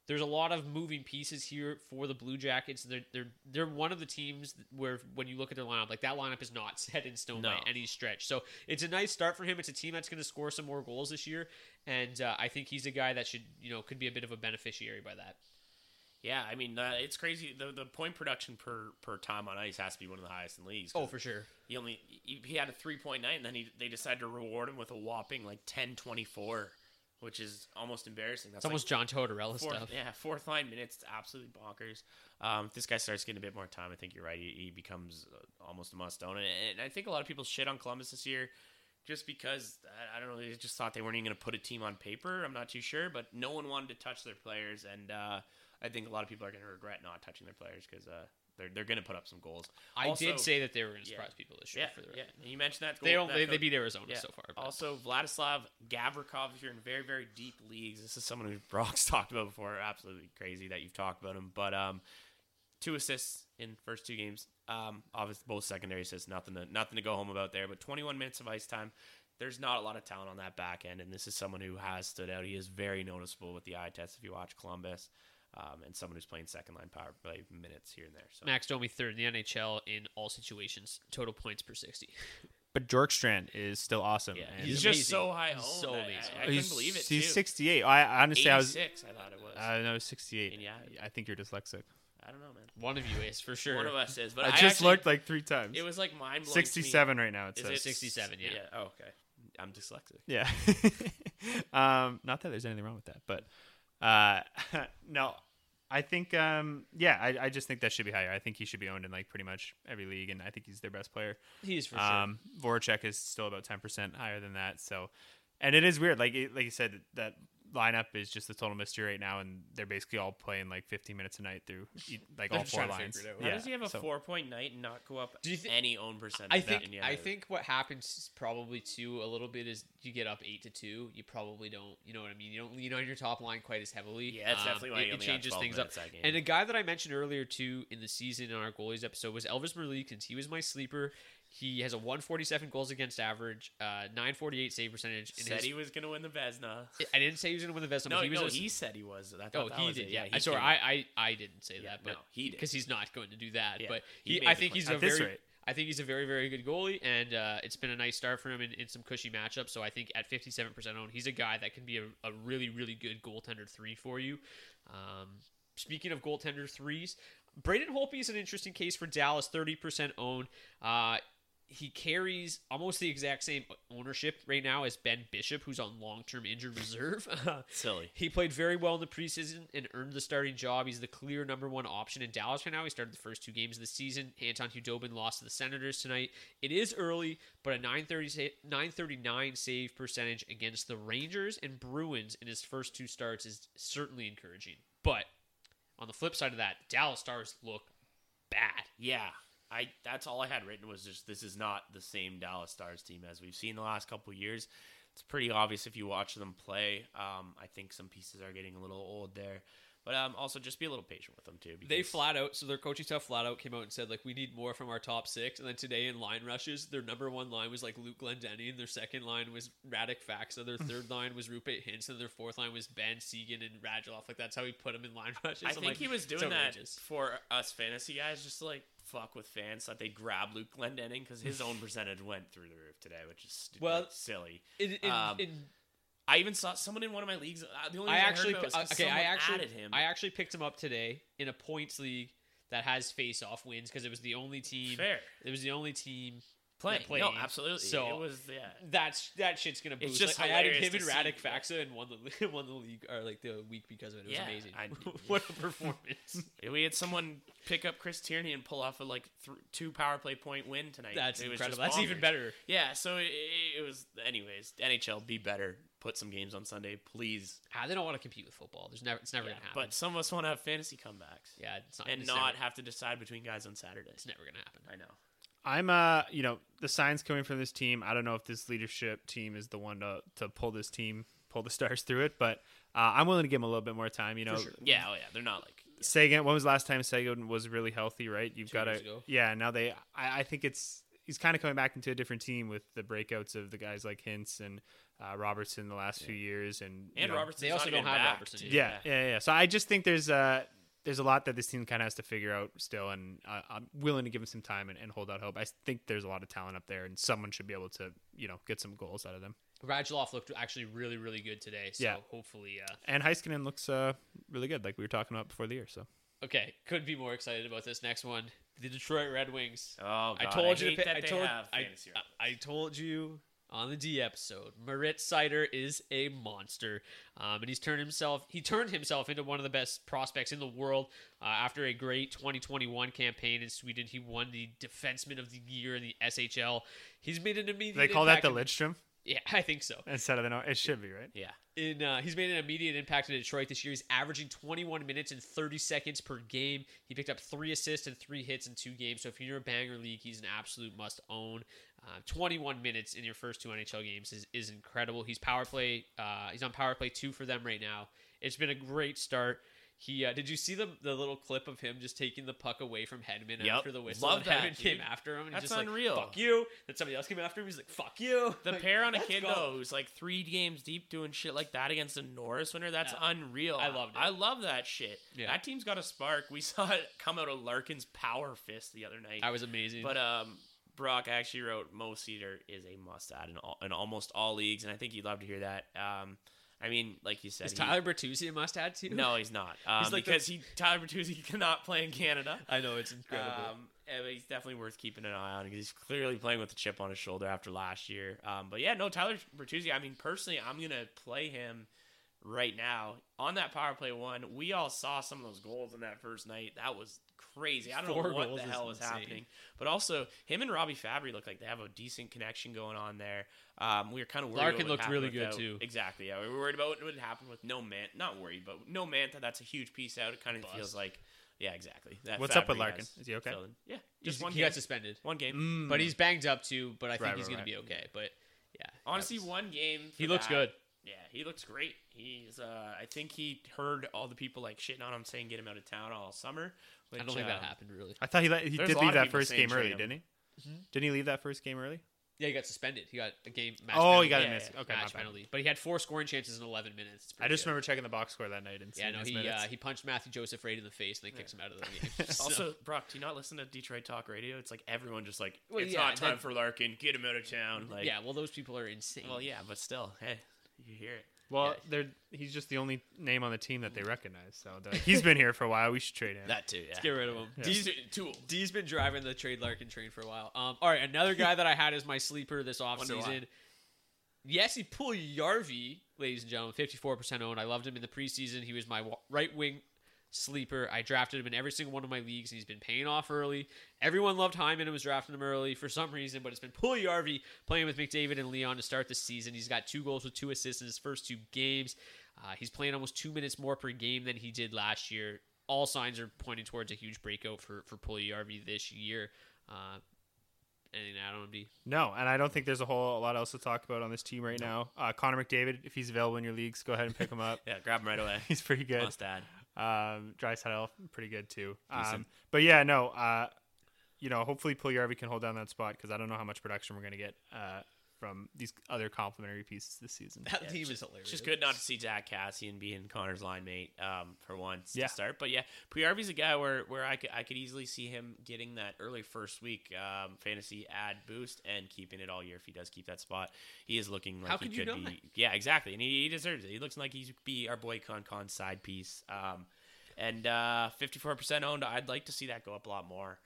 There's a lot of moving pieces here for the Blue Jackets. They're they're they're one of the teams where when you look at their lineup, like that lineup is not set in stone no. by any stretch. So it's a nice start for him. It's a team that's going to score some more goals this year, and uh, I think he's a guy that should you know could be a bit of a beneficiary by that. Yeah, I mean uh, it's crazy. The the point production per, per time on ice has to be one of the highest in leagues. Oh, for sure. He only he, he had a three point night, and then he, they decided to reward him with a whopping like ten twenty four. Which is almost embarrassing. That's it's almost like John Tortorella fourth, stuff. Yeah, fourth line minutes, it's absolutely bonkers. Um, if this guy starts getting a bit more time, I think you're right. He, he becomes almost a must-own. And, and I think a lot of people shit on Columbus this year just because, I, I don't know, they just thought they weren't even going to put a team on paper. I'm not too sure, but no one wanted to touch their players. And uh, I think a lot of people are going to regret not touching their players because uh, they're they're going to put up some goals. I also did say that they were going to surprise yeah, people this year. Yeah, for the yeah. And you mentioned that. Goal, they don't. That they, they beat Arizona yeah. so far. But. Also, Vladislav Gavrikov, if you're in very, very deep leagues, this is someone who Brock's talked about before. Absolutely crazy that you've talked about him. But um, two assists in the first two games. Um, obviously, both secondary assists. Nothing to, nothing to go home about there. But twenty-one minutes of ice time. There's not a lot of talent on that back end, and this is someone who has stood out. He is very noticeable with the eye test if you watch Columbus. Um, and someone who's playing second-line power play minutes here and there. So. Max Domi third in the N H L in all situations, total points per sixty. But Bjorkstrand is still awesome. Yeah, he's, he's just so high owned. So amazing. I, I couldn't believe it, He's too. sixty-eight. I honestly, I was eighty-six, I thought it was. I uh, know, sixty-eight. And yeah, I think you're dyslexic. I don't know, man. One of you is, for sure. One of us is. But I, I just actually, looked like three times. It was like mind-blowing. sixty-seven right now, it is says. It sixty-seven, yeah. yeah. Oh, okay. I'm dyslexic. Yeah. um, not that there's anything wrong with that, but... Uh, no, I think, um, yeah, I, I just think that should be higher. I think he should be owned in like pretty much every league, and I think he's their best player. He is for um, sure. Voracek is still about ten percent higher than that. So, and it is weird. Like, it, like you said, that lineup is just a total mystery right now, and they're basically all playing like fifteen minutes a night through like all four lines. Why yeah. does he have a so, four point night and not go up do you th- any own percentage? I think, I think what happens probably too a little bit is you get up eight to two, you probably don't, you know what I mean? You don't lean on your top line quite as heavily. Yeah, that's um, definitely why it, it changes things up. And a guy that I mentioned earlier too in the season in our goalies episode was Elvis Merleek, since he was my sleeper. He has a one forty-seven goals against average, uh, nine forty-eight save percentage. In said his... he was going to win the Vezina. I didn't say he was going to win the Vezina. No, he, was no, a... he said he was. I oh, he did. It. Yeah, he sorry, I, I, I didn't say yeah, that, but no, he because he's not going to do that. Yeah, but he, he I think he's a very, rate. I think he's a very, very good goalie, and uh, it's been a nice start for him in, in some cushy matchups. So I think at fifty-seven percent owned, he's a guy that can be a, a really, really good goaltender three for you. Um, speaking of goaltender threes, Braden Holtby is an interesting case for Dallas, thirty percent owned. Uh, He carries almost the exact same ownership right now as Ben Bishop, who's on long-term injured reserve. Silly. He played very well in the preseason and earned the starting job. He's the clear number one option in Dallas right now. He started the first two games of the season. Anton Hudobin lost to the Senators tonight. It is early, but a nine thirty-nine save percentage against the Rangers and Bruins in his first two starts is certainly encouraging. But on the flip side of that, Dallas Stars look bad. Yeah. I that's all I had written was just this is not the same Dallas Stars team as we've seen the last couple of years. It's pretty obvious if you watch them play. Um, I think some pieces are getting a little old there. But um, also just be a little patient with them too. Because they flat out, so their coaching staff flat out came out and said, like, we need more from our top six. And then today in line rushes, their number one line was like Luke Glendening, and their second line was Radek Faxa, their third line was Rupert Hintz, and their fourth line was Ben Segan and Radulov. Like that's how he put them in line rushes. I I'm think like, he was doing that for us fantasy guys, just to like fuck with fans that they grab Luke Glendening because his own percentage went through the roof today, which is stupid, well, silly. In, in, um, in, I even saw someone in one of my leagues. The only I actually I heard about was okay. I actually added him. I actually picked him up today in a points league that has face-off wins because it was the only team. Fair. It was the only team playing. That played. No, absolutely. So it was. Yeah. That's that shit's gonna boost. It's just like, I added him and Radek Faxa and won the won the league or like the week because of it. It was yeah, amazing. I, what a performance! We had someone pick up Chris Tierney and pull off a like th- two power play point win tonight. That's it incredible. That's bonkers. Even better. Yeah. So it, it was. Anyways, N H L be better. Put some games on Sunday, please. Ah, they don't want to compete with football. There's never, it's never yeah, gonna happen. But some of us want to have fantasy comebacks. Yeah, it's not, and it's not never, have to decide between guys on Saturday. It's never gonna happen. I know. I'm uh, you know, the signs coming from this team. I don't know if this leadership team is the one to to pull this team, pull the Stars through it. But uh, I'm willing to give them a little bit more time. You know, sure. yeah, oh yeah, they're not like yeah. Sagan. When was the last time Sagan was really healthy? Right, you've Two got to yeah. Now they, I, I think it's he's kind of coming back into a different team with the breakouts of the guys like Hintz and. Uh, Robertson the last yeah. few years and and Robertson they also don't have back. Robertson yeah, yeah yeah yeah so I just think there's uh there's a lot that this team kind of has to figure out still, and uh, I'm willing to give them some time and, and hold out hope. I think there's a lot of talent up there and someone should be able to, you know, get some goals out of them. Radulov looked actually really really good today, so yeah. hopefully uh and Heiskanen looks uh really good, like we were talking about before the year. So okay, couldn't be more excited about this next one. The Detroit Red Wings. Oh God, I told I you that I told have I, I, I told you on the D episode, Moritz Seider is a monster, um, and he's turned himself. He turned himself into one of the best prospects in the world uh, after a great twenty twenty-one campaign in Sweden. He won the Defenseman of the Year in the S H L. He's made an immediate. They call that the in, Lidstrom. Yeah, I think so. Instead of the no, it should be right. Yeah, in uh, he's made an immediate impact in Detroit this year. He's averaging twenty-one minutes and thirty seconds per game. He picked up three assists and three hits in two games. So if you're in a banger league, he's an absolute must own. Uh, twenty-one minutes in your first two N H L games is, is incredible. He's power play. Uh, he's on power play two for them right now. It's been a great start. He uh, did you see the the little clip of him just taking the puck away from Hedman yep. after the whistle? Love and that, Hedman dude. Came after him and that's just unreal. Like fuck you. Then somebody else came after him. He's like fuck you. The like, pair on a kid go. Though who's like three games deep doing shit like that against a Norris winner. That's yeah. unreal. I loved it. I love that shit. Yeah. That team's got a spark. We saw it come out of Larkin's power fist the other night. That was amazing. But um. Brock actually wrote Mo Seider is a must-add in, all, in almost all leagues, and I think you'd love to hear that. Um, I mean, like you said, is he, Tyler Bertuzzi a must-add too? No, he's not. Um, he's like because the... he Tyler Bertuzzi cannot play in Canada. I know, it's incredible. Um, but he's definitely worth keeping an eye on because he's clearly playing with a chip on his shoulder after last year. Um, but yeah, no, Tyler Bertuzzi. I mean, personally, I'm gonna play him right now on that power play one. We all saw some of those goals in that first night. That was crazy. I don't Four know what the hell is, is happening. But also, him and Robbie Fabry look like they have a decent connection going on there. Um, we were kind of worried. Larkin looked really good that. Too. Exactly. Yeah, we were worried about what would happen with no Manta. Not worried, but no Manta. That's a huge piece out. It kind of Bust. Feels like. Yeah, exactly. That What's Fabry up with Larkin? Is he okay? Filled. Yeah, just he's, one. He game. Got suspended one game, mm. but he's banged up too. But I think right, he's right, going right. to be okay. But yeah, honestly, was, one game. He that. Looks good. Yeah, he looks great. He's, uh, I think he heard all the people like shitting on him, saying get him out of town all summer. Which, I don't think uh, that happened really. I thought he let, he did leave that first game early, him. Didn't he? Mm-hmm. Didn't he leave that first game early? Yeah, he got suspended. He got a game match oh, penalty. he got yeah, a miss. Yeah, okay, match penalty. But he had four scoring chances in eleven minutes. I just good. remember checking the box score that night and seeing yeah, no, his he uh, he punched Matthew Joseph right in the face and then yeah. kicks him out of the game. So. Also, Brock, do you not listen to Detroit Talk Radio? It's like everyone just like, well, it's yeah, not time then, for Larkin. Get him out of town. Like, yeah, well, those people are insane. Well, yeah, but still, hey, you hear it. Well, yeah. they're he's just the only name on the team that they recognize. So like, he's been here for a while. We should trade him. That too, yeah. Let's get rid of him. Yeah. D's, D's been driving the trade Larkin train for a while. Um, all right, another guy that I had as my sleeper this offseason. Jesse Puljujarvi, ladies and gentlemen, fifty-four percent owned. I loved him in the preseason. He was my right wing sleeper. I drafted him in every single one of my leagues, and he's been paying off early. Everyone loved Hyman and was drafting him early for some reason, but it's been Puljujarvi playing with McDavid and Leon to start the season. He's got two goals with two assists in his first two games. Uh, he's playing almost two minutes more per game than he did last year. All signs are pointing towards a huge breakout for, for Puljujarvi this year. Uh, anything to add on, D? No, and I don't think there's a whole a lot else to talk about on this team right no. now. Uh, Connor McDavid, if he's available in your leagues, go ahead and pick him up. Yeah, grab him right away. He's pretty good. Must add. Um, Draisaitl, pretty good too. Um, but yeah, no, uh, you know, hopefully Puljujarvi can hold down that spot because I don't know how much production we're going to get uh, from these other complimentary pieces this season. That yeah, team just, is hilarious. It's just good not to see Zach Cassian being Connor's line mate um, for once yeah. to start. But yeah, Puljujarvi's a guy where, where I, could, I could easily see him getting that early first week um, fantasy ad boost and keeping it all year if he does keep that spot. He is looking like how he could, could be. That? Yeah, exactly. And he, he deserves it. He looks like he'd be our boy Con Con's side piece. Um, and uh, fifty-four percent owned, I'd like to see that go up a lot more.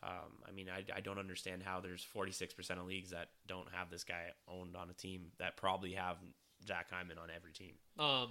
Um, I mean, I, I don't understand how there's forty-six percent of leagues that don't have this guy owned on a team that probably have Jack Hyman on every team. Um,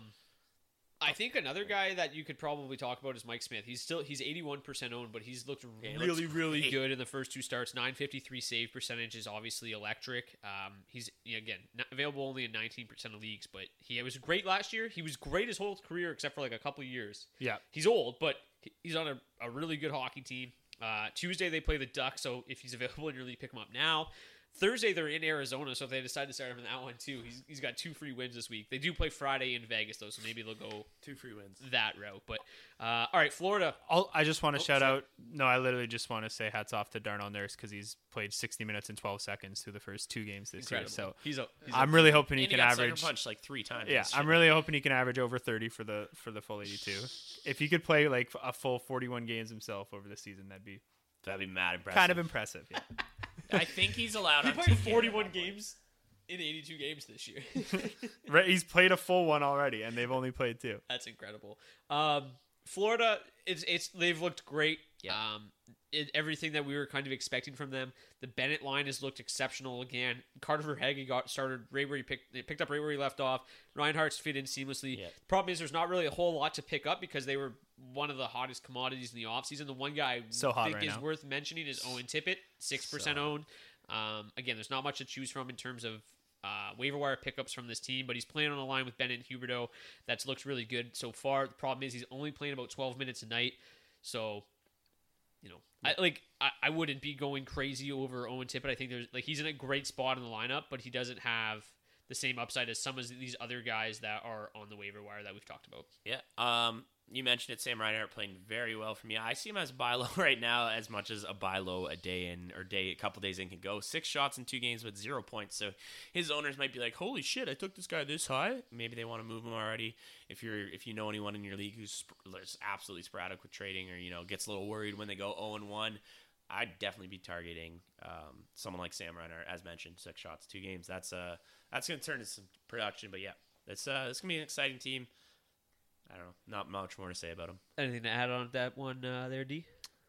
I think another guy that you could probably talk about is Mike Smith. He's still, he's eighty-one percent owned, but he's looked yeah, really, really good in the first two starts. nine fifty-three save percentage is obviously electric. Um, he's, again, not available only in nineteen percent of leagues, but he was great last year. He was great his whole career, except for like a couple of years. Yeah. He's old, but he's on a, a really good hockey team. Uh, Tuesday they play the Ducks, so if he's available in your league, pick him up now. Thursday they're in Arizona, so if they decide to start him in that one too, he's he's got two free wins this week. They do play Friday in Vegas though, so maybe they'll go two free wins that route. But uh, all right, Florida. I'll, I just want to oh, shout sorry. out. No, I literally just want to say hats off to Darnell Nurse because he's played sixty minutes and twelve seconds through the first two games this Incredible. year. So he's a, he's I'm a, really hoping he, he can average punch like three times. Yeah, I'm really hoping he can average over thirty for the for the full eighty-two. If he could play like a full forty-one games himself over the season, that'd be that'd be mad impressive. Kind of impressive. Yeah. I think he's allowed. He played forty-one games in eighty-two games this year. Right, he's played a full one already, and they've only played two. That's incredible. Um, Florida, it's it's they've looked great. Yeah. Um, it, everything that we were kind of expecting from them. The Bennett line has looked exceptional again. Carter Verhaeghe got started right where he picked picked up right where he left off. Reinhardt's fit in seamlessly. Yeah. The problem is there's not really a whole lot to pick up because they were one of the hottest commodities in the offseason. The one guy so I think right is now. worth mentioning is Owen Tippett, six percent so. owned. Um, again, there's not much to choose from in terms of uh, waiver wire pickups from this team, but he's playing on a line with Bennett and Huberdeau. That's looked really good so far. The problem is he's only playing about twelve minutes a night. So, you know, yeah. I, like I, I wouldn't be going crazy over Owen Tippett. I think there's like he's in a great spot in the lineup, but he doesn't have the same upside as some of these other guys that are on the waiver wire that we've talked about. Yeah. Um, you mentioned it, Sam Reinhart playing very well for me. I see him as a buy low right now, as much as a buy low a day in or day a couple days in can go. Six shots in two games with zero points. So his owners might be like, "Holy shit, I took this guy this high." Maybe they want to move him already. If you're if you know anyone in your league who's absolutely sporadic with trading, or you know gets a little worried when they go oh and one, I'd definitely be targeting um, someone like Sam Reinhart, as mentioned, six shots, two games. That's uh that's gonna turn into some production. But yeah, that's uh it's gonna be an exciting team. I don't know. Not much more to say about him. Anything to add on to that one uh, there, D?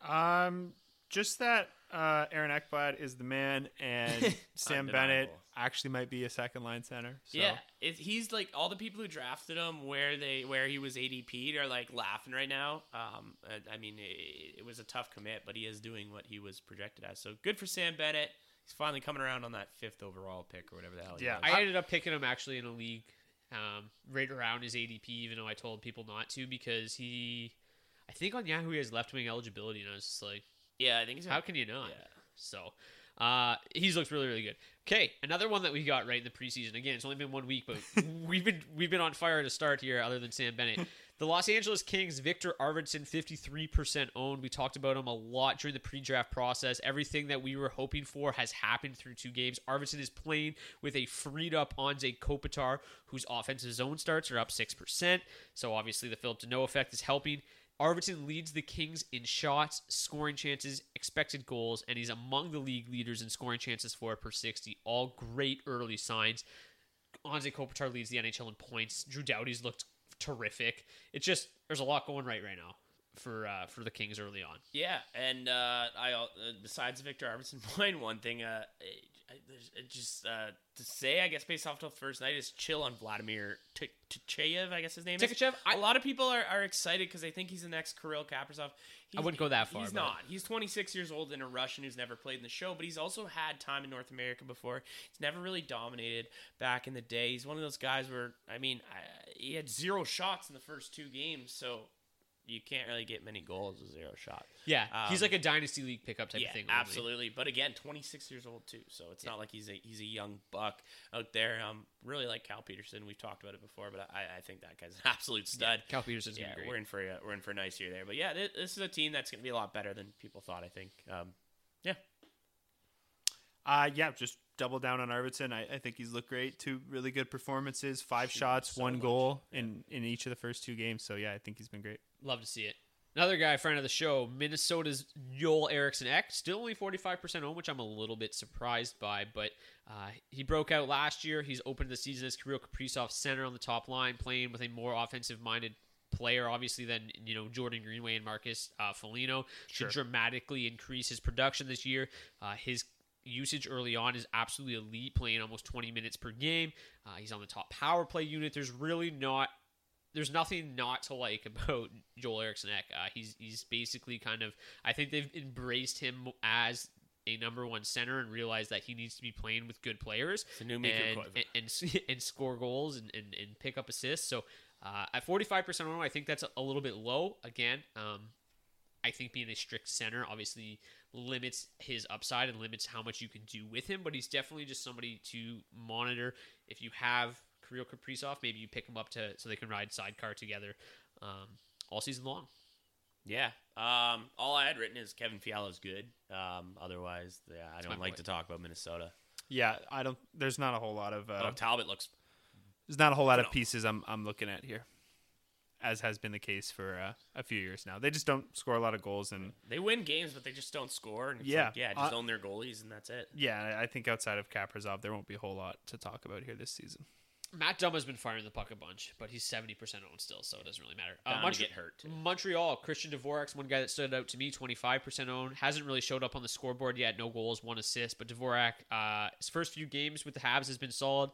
Um, just that uh, Aaron Ekblad is the man, and Sam Bennett actually might be a second line center. So. Yeah, it, he's like all the people who drafted him where they where he was A D P'd are like laughing right now. Um, I, I mean, it, it was a tough commit, but he is doing what he was projected as. So good for Sam Bennett. He's finally coming around on that fifth overall pick or whatever the hell. He yeah, was. I ended up picking him actually in a league. Um, right around his A D P, even though I told people not to, because he, I think on Yahoo he has left wing eligibility, and I was just like, yeah, I think he's how can you not? Yeah. So, uh, he's looked really, really good. Okay, another one that we got right in the preseason. Again, it's only been one week, but we've been we've been on fire to start here. Other than Sam Bennett, The Los Angeles Kings, Victor Arvidsson, fifty-three percent owned. We talked about him a lot during the pre-draft process. Everything that we were hoping for has happened through two games. Arvidsson is playing with a freed-up Anze Kopitar, whose offensive zone starts are up six percent. So obviously the Philip Deneau effect is helping. Arvidsson leads the Kings in shots, scoring chances, expected goals, and he's among the league leaders in scoring chances for per sixty. All great early signs. Anze Kopitar leads the N H L in points. Drew Doughty's looked terrific. It's just there's a lot going right right now for uh, for the Kings early on. Yeah, and uh, I uh, besides Victor Arvidsson playing one thing, uh, I, I just uh, to say I guess based off the first night is chill on Vladimir T- Tkachev. I guess his name Tkachev, is Tkachev. A lot of people are, are excited because they think he's the next Kirill Kaprizov. He, I wouldn't go that far. He's not. He's twenty-six years old and a Russian who's never played in the show, but he's also had time in North America before. He's never really dominated back in the day. He's one of those guys where, I mean, I, he had zero shots in the first two games, so you can't really get many goals with zero shot. Yeah, um, he's like a Dynasty League pickup type yeah, of thing. Yeah, absolutely. But again, twenty-six years old too, so it's yeah. not like he's a he's a young buck out there. Um, really like Cal Peterson. We've talked about it before, but I, I think that guy's an absolute stud. Yeah, Cal Peterson's yeah, gonna be great. We're in for a, we're in for a nice year there. But yeah, this, this is a team that's gonna be a lot better than people thought. I think. Um, yeah. Uh yeah, just double down on Arvidsson. I, I think he's looked great. Two really good performances, five Shoot, shots, so one much. goal in, in each of the first two games. So, yeah, I think he's been great. Love to see it. Another guy, friend of the show, Minnesota's Joel Eriksson Ek, still only forty-five percent owned, which I'm a little bit surprised by, but uh, he broke out last year. He's opened the season as Kirill Kaprizov center on the top line, playing with a more offensive-minded player, obviously, than, you know, Jordan Greenway and Marcus uh, Foligno. Sure. Should dramatically increase his production this year. Uh, his usage early on is absolutely elite, playing almost twenty minutes per game. Uh, he's on the top power play unit. There's really not, there's nothing not to like about Joel Eriksson Ek. Uh, he's he's basically kind of, I think they've embraced him as a number one center and realized that he needs to be playing with good players and, and, and, and, and score goals and, and, and pick up assists. So uh, at forty-five percent owned, I think that's a little bit low. Again, um, I think being a strict center obviously limits his upside and limits how much you can do with him, but he's definitely just somebody to monitor. If you have Kirill Kaprizov, maybe you pick him up to so they can ride sidecar together um, all season long. Yeah. Um, all I had written is Kevin Fiala's good. Um, otherwise, yeah, I That's don't like point. to talk about Minnesota. Yeah, I don't. There's not a whole lot of. Uh, oh, Talbot looks. There's not a whole lot of know. pieces I'm I'm looking at here, as has been the case for uh, a few years now. They just don't score a lot of goals. And they win games, but they just don't score. And it's yeah, like, yeah, just uh, own their goalies, and that's it. Yeah, I think outside of Kaprizov, there won't be a whole lot to talk about here this season. Matt Dumba's been firing the puck a bunch, but he's seventy percent owned still, so it doesn't really matter. Uh, Montre- get hurt too. Montreal, Christian Dvorak's one guy that stood out to me, twenty-five percent owned. Hasn't really showed up on the scoreboard yet. No goals, one assist. But Dvorak, uh, his first few games with the Habs has been solid,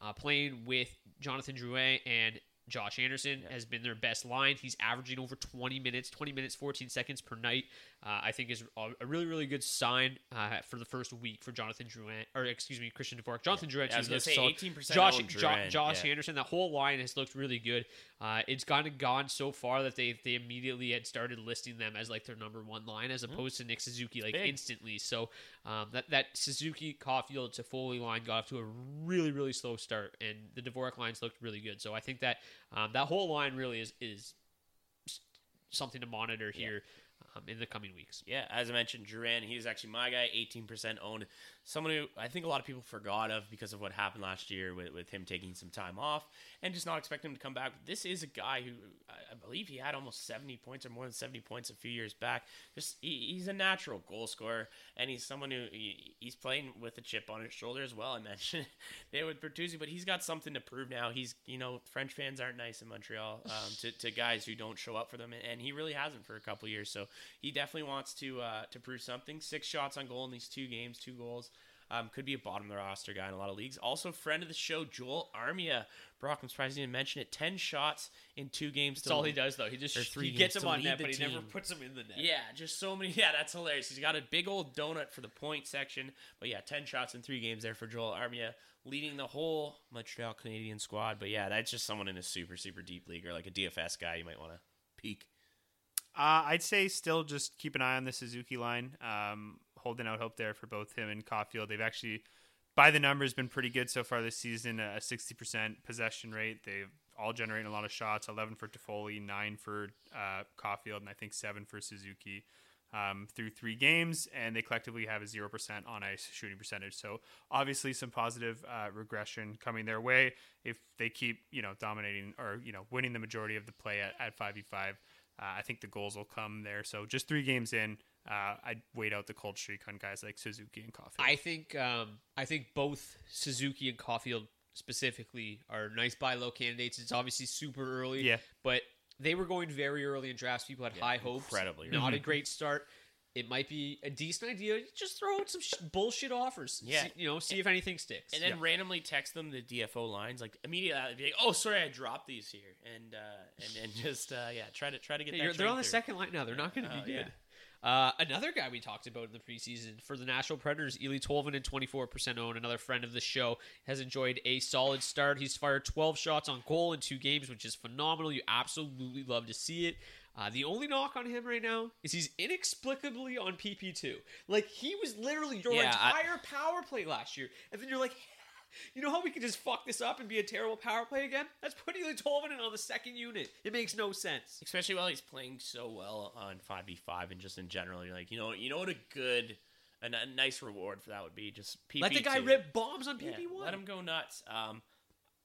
uh, playing with Jonathan Drouin and Josh Anderson yeah. has been their best line. He's averaging over twenty minutes, twenty minutes, fourteen seconds per night. Uh, I think is a really, really good sign uh, for the first week for Jonathan Drouin, or excuse me, Christian Dvorak. Jonathan yeah. Drouin. Yeah, I was going to say eighteen percent Josh, jo- Josh yeah. Anderson, that whole line has looked really good. Uh, it's kind of gone so far that they they immediately had started listing them as like their number one line as opposed mm-hmm. to Nick Suzuki like Big. instantly. So um, that, that Suzuki, Caulfield, Toffoli line got off to a really, really slow start, and the Dvorak lines looked really good. So I think that Um, that whole line really is, is something to monitor here yeah. um, in the coming weeks. Yeah, as I mentioned, Duran, he was actually my guy, eighteen percent owned. Someone who I think a lot of people forgot of because of what happened last year with, with him taking some time off and just not expecting him to come back. This is a guy who I, I believe he had almost seventy points or more than seventy points a few years back. Just he, He's a natural goal scorer, and he's someone who he, he's playing with a chip on his shoulder as well. I mentioned it with Bertuzzi, but he's got something to prove now. He's, you know, French fans aren't nice in Montreal um, to, to guys who don't show up for them, and, and he really hasn't for a couple of years. So he definitely wants to uh, to prove something. Six shots on goal in these two games, two goals. Um, could be a bottom of the roster guy in a lot of leagues. Also, friend of the show, Joel Armia. Brock, I'm surprised you didn't mention it. Ten shots in two games. That's all lead. he does, though. He just he gets them on net, the but team. he never puts them in the net. Yeah, just so many. Yeah, that's hilarious. He's got a big old donut for the point section. But yeah, ten shots in three games there for Joel Armia, leading the whole Montreal Canadiens squad. But yeah, that's just someone in a super, super deep league or like a D F S guy you might want to peek. Uh, I'd say still just keep an eye on the Suzuki line. Um, holding out hope there for both him and Caulfield. They've actually, by the numbers, been pretty good so far this season, a sixty percent possession rate. They've all generating a lot of shots. eleven for Toffoli, nine for uh, Caulfield, and I think seven for Suzuki um, through three games. And they collectively have a zero percent on ice shooting percentage. So obviously some positive uh, regression coming their way if they keep, you know, dominating or, you know, winning the majority of the play at, at five v five. Uh, I think the goals will come there. So just three games in, uh, I'd wait out the cold streak on guys like Suzuki and Caulfield. I think um, I think both Suzuki and Caulfield specifically are nice buy low candidates. It's obviously super early, yeah, but they were going very early in drafts. People had yeah, high hopes. Incredibly, not mm-hmm. a great start. It might be a decent idea. Just throw out some sh- bullshit offers. Yeah, see, you know, see and, if anything sticks, and then yeah. randomly text them the D F O lines like immediately. Be like, oh, sorry, I dropped these here, and uh, and then just uh, yeah, try to try to get. Yeah, that they're on the through. second line now. They're yeah. not going to be uh, good. Yeah. Uh, another guy we talked about in the preseason for the Nashville Predators, Ely Tolvanen, twenty-four percent owned. Another friend of the show has enjoyed a solid start. He's fired twelve shots on goal in two games, which is phenomenal. You absolutely love to see it. Uh, the only knock on him right now is he's inexplicably on P P two. Like, he was literally your yeah, entire I... power play last year. And then you're like, you know how we can just fuck this up and be a terrible power play again? That's putting Ely Tolvanen on the second unit. It makes no sense. Especially while he's playing so well on five v five and just in general. You're like, you know, you know what a good, a, a nice reward for that would be? Just P P two. Let the guy rip bombs on P P one. Yeah, let him go nuts. Um...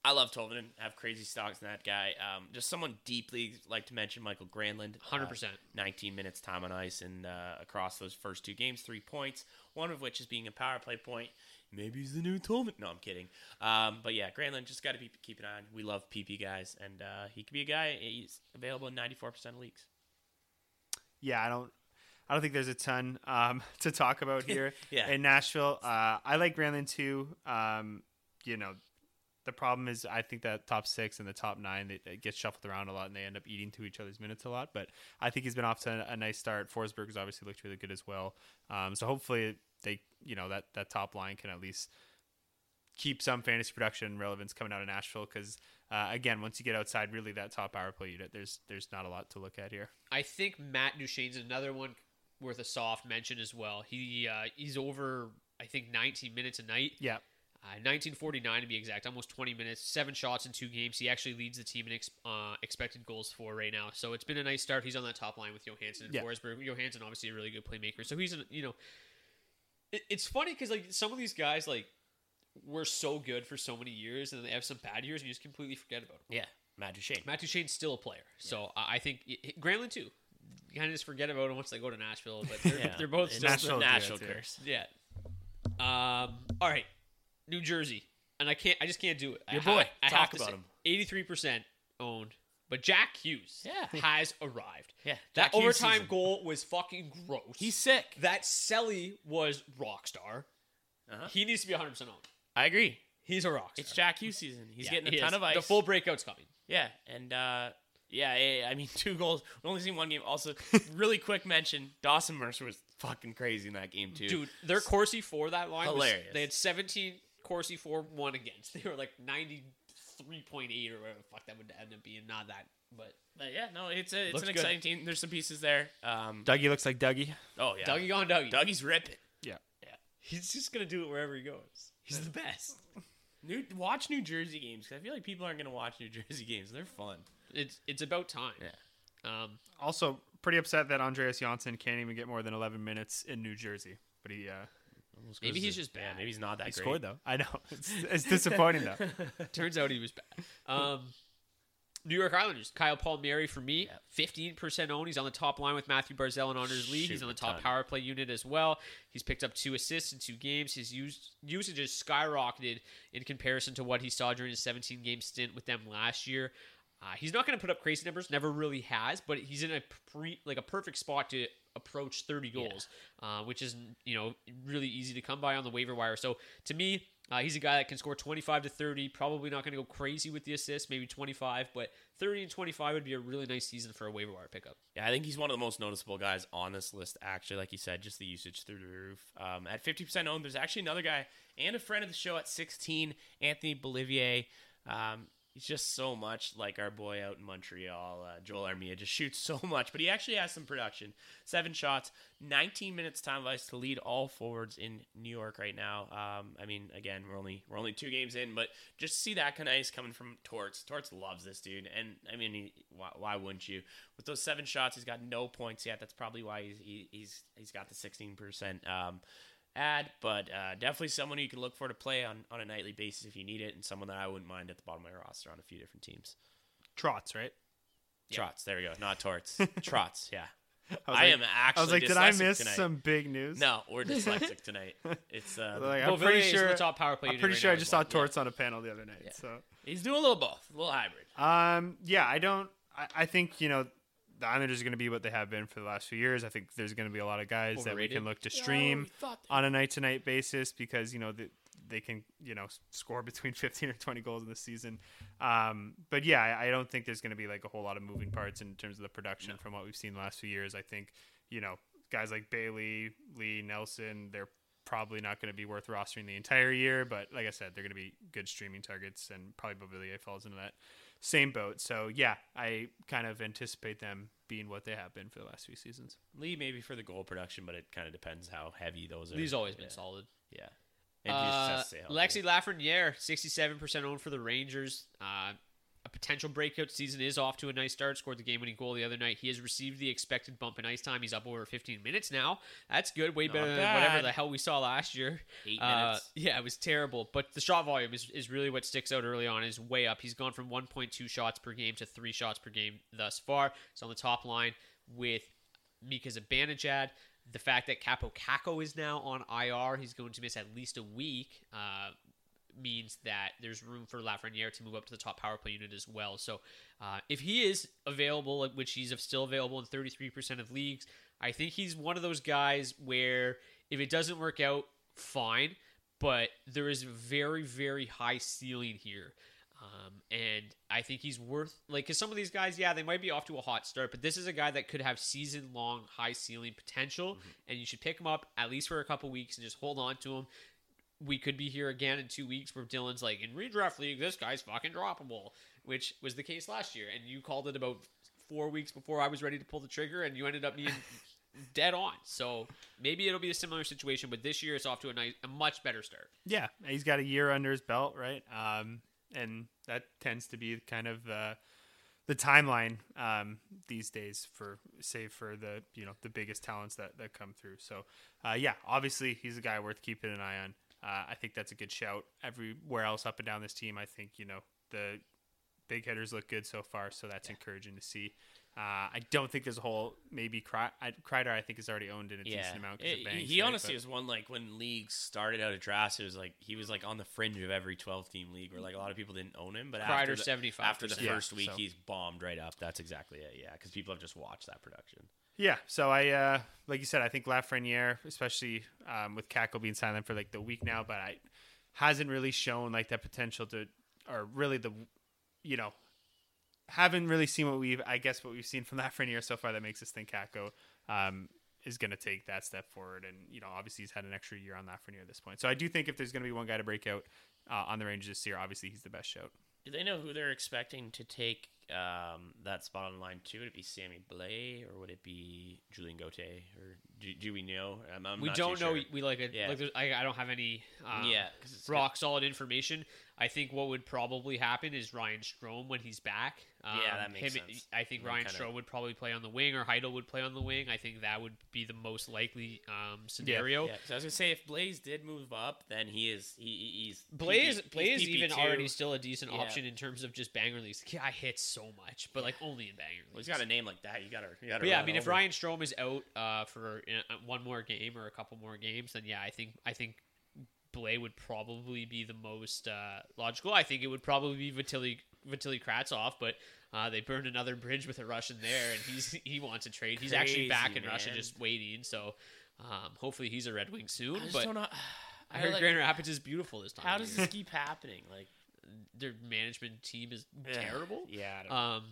I love Tolvanen. I have crazy stocks in that guy. Um, just someone deeply like to mention, Michael Granlund. one hundred percent. Uh, nineteen minutes time on ice and uh, across those first two games, three points, one of which is being a power play point. Maybe he's the new Tolvanen. No, I'm kidding. Um, but yeah, Granlund, just got to be keep an eye on. We love P P guys, and uh, he could be a guy. He's available in ninety-four percent of leagues. Yeah, I don't. I don't think there's a ton um, to talk about here yeah. in Nashville. Uh, I like Granlund too. Um, you know. The problem is, I think that top six and the top nine, it, it gets shuffled around a lot, and they end up eating to each other's minutes a lot. But I think he's been off to a nice start. Forsberg has obviously looked really good as well. Um, so hopefully they, you know, that, that top line can at least keep some fantasy production relevance coming out of Nashville. Because uh, again, once you get outside really that top power play unit, there's there's not a lot to look at here. I think Matt Duchesne's another one worth a soft mention as well. He uh, he's over I think nineteen minutes a night. Yeah. Uh, nineteen forty-nine to be exact, almost twenty minutes, seven shots in two games. He actually leads the team in ex- uh, expected goals for right now. So it's been a nice start. He's on that top line with Johansson and yeah. Forsberg. Johansson, obviously a really good playmaker. So he's, an, you know, it, it's funny because like some of these guys like were so good for so many years, and then they have some bad years, and you just completely forget about them. Yeah, Matt Duchene. Matt Duchene's still a player. Yeah. So uh, I think it, Granlund too. You kind of just forget about him once they go to Nashville, but they're, yeah. they're both still Nashville, the Nashville curse. Yeah. Um. All right. New Jersey, and I can't. I just can't do it. Your I, boy, I, I talk about him. Eighty-three percent owned, but Jack Hughes yeah. has arrived. Yeah, Jack that Hughes overtime season. Goal was fucking gross. He's sick. That Selly was rock star. Uh-huh. He needs to be one hundred percent owned. I agree. He's a rock star. It's Jack Hughes season. He's yeah, getting a he ton is. of ice. The full breakout's coming. Yeah, and uh, yeah, I mean, two goals. We've only seen one game. Also, really quick mention: Dawson Mercer was fucking crazy in that game too. Dude, their Corsi for that line hilarious. Was, they had seventeen. Corsi four one against. They were like ninety-three point eight or whatever the fuck that would end up being. Not that, but, but yeah, no, it's a, it's an exciting good. team. There's some pieces there. Um, Dougie looks like Dougie. Oh yeah, Dougie on Dougie. Dougie's ripping. Yeah, yeah. He's just gonna do it wherever he goes. He's the best. New watch New Jersey games because I feel like people aren't gonna watch New Jersey games. They're fun. It's it's about time. Yeah. Um, also, pretty upset that Andreas Janssen can't even get more than eleven minutes in New Jersey, but he. Uh, Maybe he's to, just bad. Yeah, maybe he's not that he great. He scored, though. I know. It's, it's disappointing, though. Turns out he was bad. Um, New York Islanders. Kyle Palmieri for me. Yeah. fifteen percent owned. He's on the top line with Matthew Barzal in Honors League. He's on the top ton. power play unit as well. He's picked up two assists in two games. His use, usage has skyrocketed in comparison to what he saw during his seventeen-game stint with them last year. Uh, he's not going to put up crazy numbers. Never really has. But he's in a pre, like a perfect spot to approach thirty goals, yeah. uh, which is, you know, really easy to come by on the waiver wire. So to me, uh, he's a guy that can score twenty-five to thirty, probably not going to go crazy with the assists, maybe twenty-five, but thirty and twenty-five would be a really nice season for a waiver wire pickup. Yeah, I think he's one of the most noticeable guys on this list, actually. Like you said, just the usage through the roof. Um, at fifty percent owned, there's actually another guy and a friend of the show at sixteen, Anthony Belivier. Um, he's just so much like our boy out in Montreal, uh, Joel Armia. Just shoots so much, but he actually has some production. Seven shots, nineteen minutes time of ice to lead all forwards in New York right now. Um, I mean, again, we're only we're only two games in, but just to see that kind of ice coming from Torts. Torts loves this dude, and I mean, he, why, why wouldn't you? With those seven shots, he's got no points yet. That's probably why he's he, he's he's got the sixteen percent. Um, Ad, but uh, definitely someone you can look for to play on, on a nightly basis if you need it, and someone that I wouldn't mind at the bottom of my roster on a few different teams. Trotz, right? Yep. Trotz, there we go. Not Torts. Trotz, yeah. I, I like, am actually. I was like, did I miss tonight. some big news? No, we're dyslexic tonight. It's uh, like, I'm pretty sure the top power play. I'm pretty right sure I just saw well. Torts yeah. on a panel the other night. Yeah. So he's doing a little both, a little hybrid. Um, yeah, I don't. I, I think you know. The Islanders are going to be what they have been for the last few years. I think there's going to be a lot of guys Overrated. that we can look to stream yeah, on a night-to-night basis because, you know, they, they can, you know, score between fifteen or twenty goals in the season. Um, but, yeah, I, I don't think there's going to be, like, a whole lot of moving parts in terms of the production no. from what we've seen the last few years. I think, you know, guys like Bailey, Lee, Nelson, they're probably not going to be worth rostering the entire year. But, like I said, they're going to be good streaming targets, and probably Beauvillier falls into that same boat. So, yeah, I kind of anticipate them being what they have been for the last few seasons. Lee, maybe for the goal production, but it kind of depends how heavy those are. Lee's always yeah. been solid. Yeah. And uh, just Lexi Lafreniere, sixty-seven percent owned for the Rangers. Uh, a potential breakout season is off to a nice start. Scored the game-winning goal the other night. He has received the expected bump in ice time. He's up over fifteen minutes now. That's good. Way Not better bad. than whatever the hell we saw last year. Eight uh, minutes. Yeah, it was terrible. But the shot volume is, is really what sticks out early on. Is way up. He's gone from one point two shots per game to three shots per game thus far. He's on the top line with Mika Zibanejad. The fact that Capo Kakko is now on I R, he's going to miss at least a week, uh, means that there's room for Lafreniere to move up to the top power play unit as well. So uh, if he is available, which he's still available in thirty-three percent of leagues, I think he's one of those guys where if it doesn't work out, fine. But there is a very, very high ceiling here. Um, and I think he's worth, like, because some of these guys, yeah, they might be off to a hot start, but this is a guy that could have season-long high ceiling potential. Mm-hmm. And you should pick him up at least for a couple weeks and just hold on to him. We could be here again in two weeks where Dylan's like, in redraft league, this guy's fucking droppable, which was the case last year. And you called it about four weeks before I was ready to pull the trigger, and you ended up being dead on. So maybe it'll be a similar situation, but this year it's off to a nice, a much better start. Yeah, he's got a year under his belt, right? Um, and that tends to be kind of the the timeline um, these days for, save for the, you know, the biggest talents that, that come through. So uh, yeah, obviously he's a guy worth keeping an eye on. Uh, I think that's a good shout. Everywhere else up and down this team, I think, you know, the big hitters look good so far, so that's yeah. encouraging to see. Uh, I don't think there's a whole, maybe Kreider, I think, is already owned in a yeah. decent amount. It, it bangs, he right? honestly but, was one, like, when leagues started out of drafts, it was like, he was, like, on the fringe of every twelve-team league where, like, a lot of people didn't own him. But Kreider, seventy-five percent. After the first yeah, week, so. he's bombed right up. That's exactly it, yeah, because people have just watched that production. Yeah, so I, uh, like you said, I think Lafreniere, especially um, with Kakko being silent for like the week now, but I hasn't really shown like that potential to, or really the, you know, haven't really seen what we've, I guess what we've seen from Lafreniere so far that makes us think Kakko um, is going to take that step forward. And, you know, obviously he's had an extra year on Lafreniere at this point. So I do think if there's going to be one guy to break out uh, on the Rangers this year, obviously he's the best shout. Do they know who they're expecting to take um, that spot on line two? Would it be Sammy Blais, or would it be Julien Gauthier? Or do, do we know? I'm, I'm we not don't know. Sure. We like, a, yeah. like I, I don't have any um, yeah, rock good. solid information. I think what would probably happen is Ryan Strome when he's back. Um, yeah, that makes him, sense. I think Ryan Strome of... would probably play on the wing, or Heidel would play on the wing. I think that would be the most likely um, scenario. Yeah, yeah. So I was gonna say, if Blais did move up, then he is he, he's Blais P P, Blais he's even already still a decent yeah. option in terms of just banger leagues. I hit so much, but like only in banger leagues. Well, he's got a name like that. You gotta, you gotta. But yeah, I mean, over. if Ryan Strome is out uh, for uh, one more game or a couple more games, then yeah, I think I think. Blais would probably be the most uh, logical. I think it would probably be Vitali Vitali Kratsov, but uh, they burned another bridge with a Russian there, and he's he wants a trade. He's Crazy, actually back in man. Russia, just waiting. So um, hopefully he's a Red Wing soon. I but don't know. I heard like, Grand Rapids is beautiful this time. How does this keep happening? Like their management team is terrible. Yeah. I don't know. Um,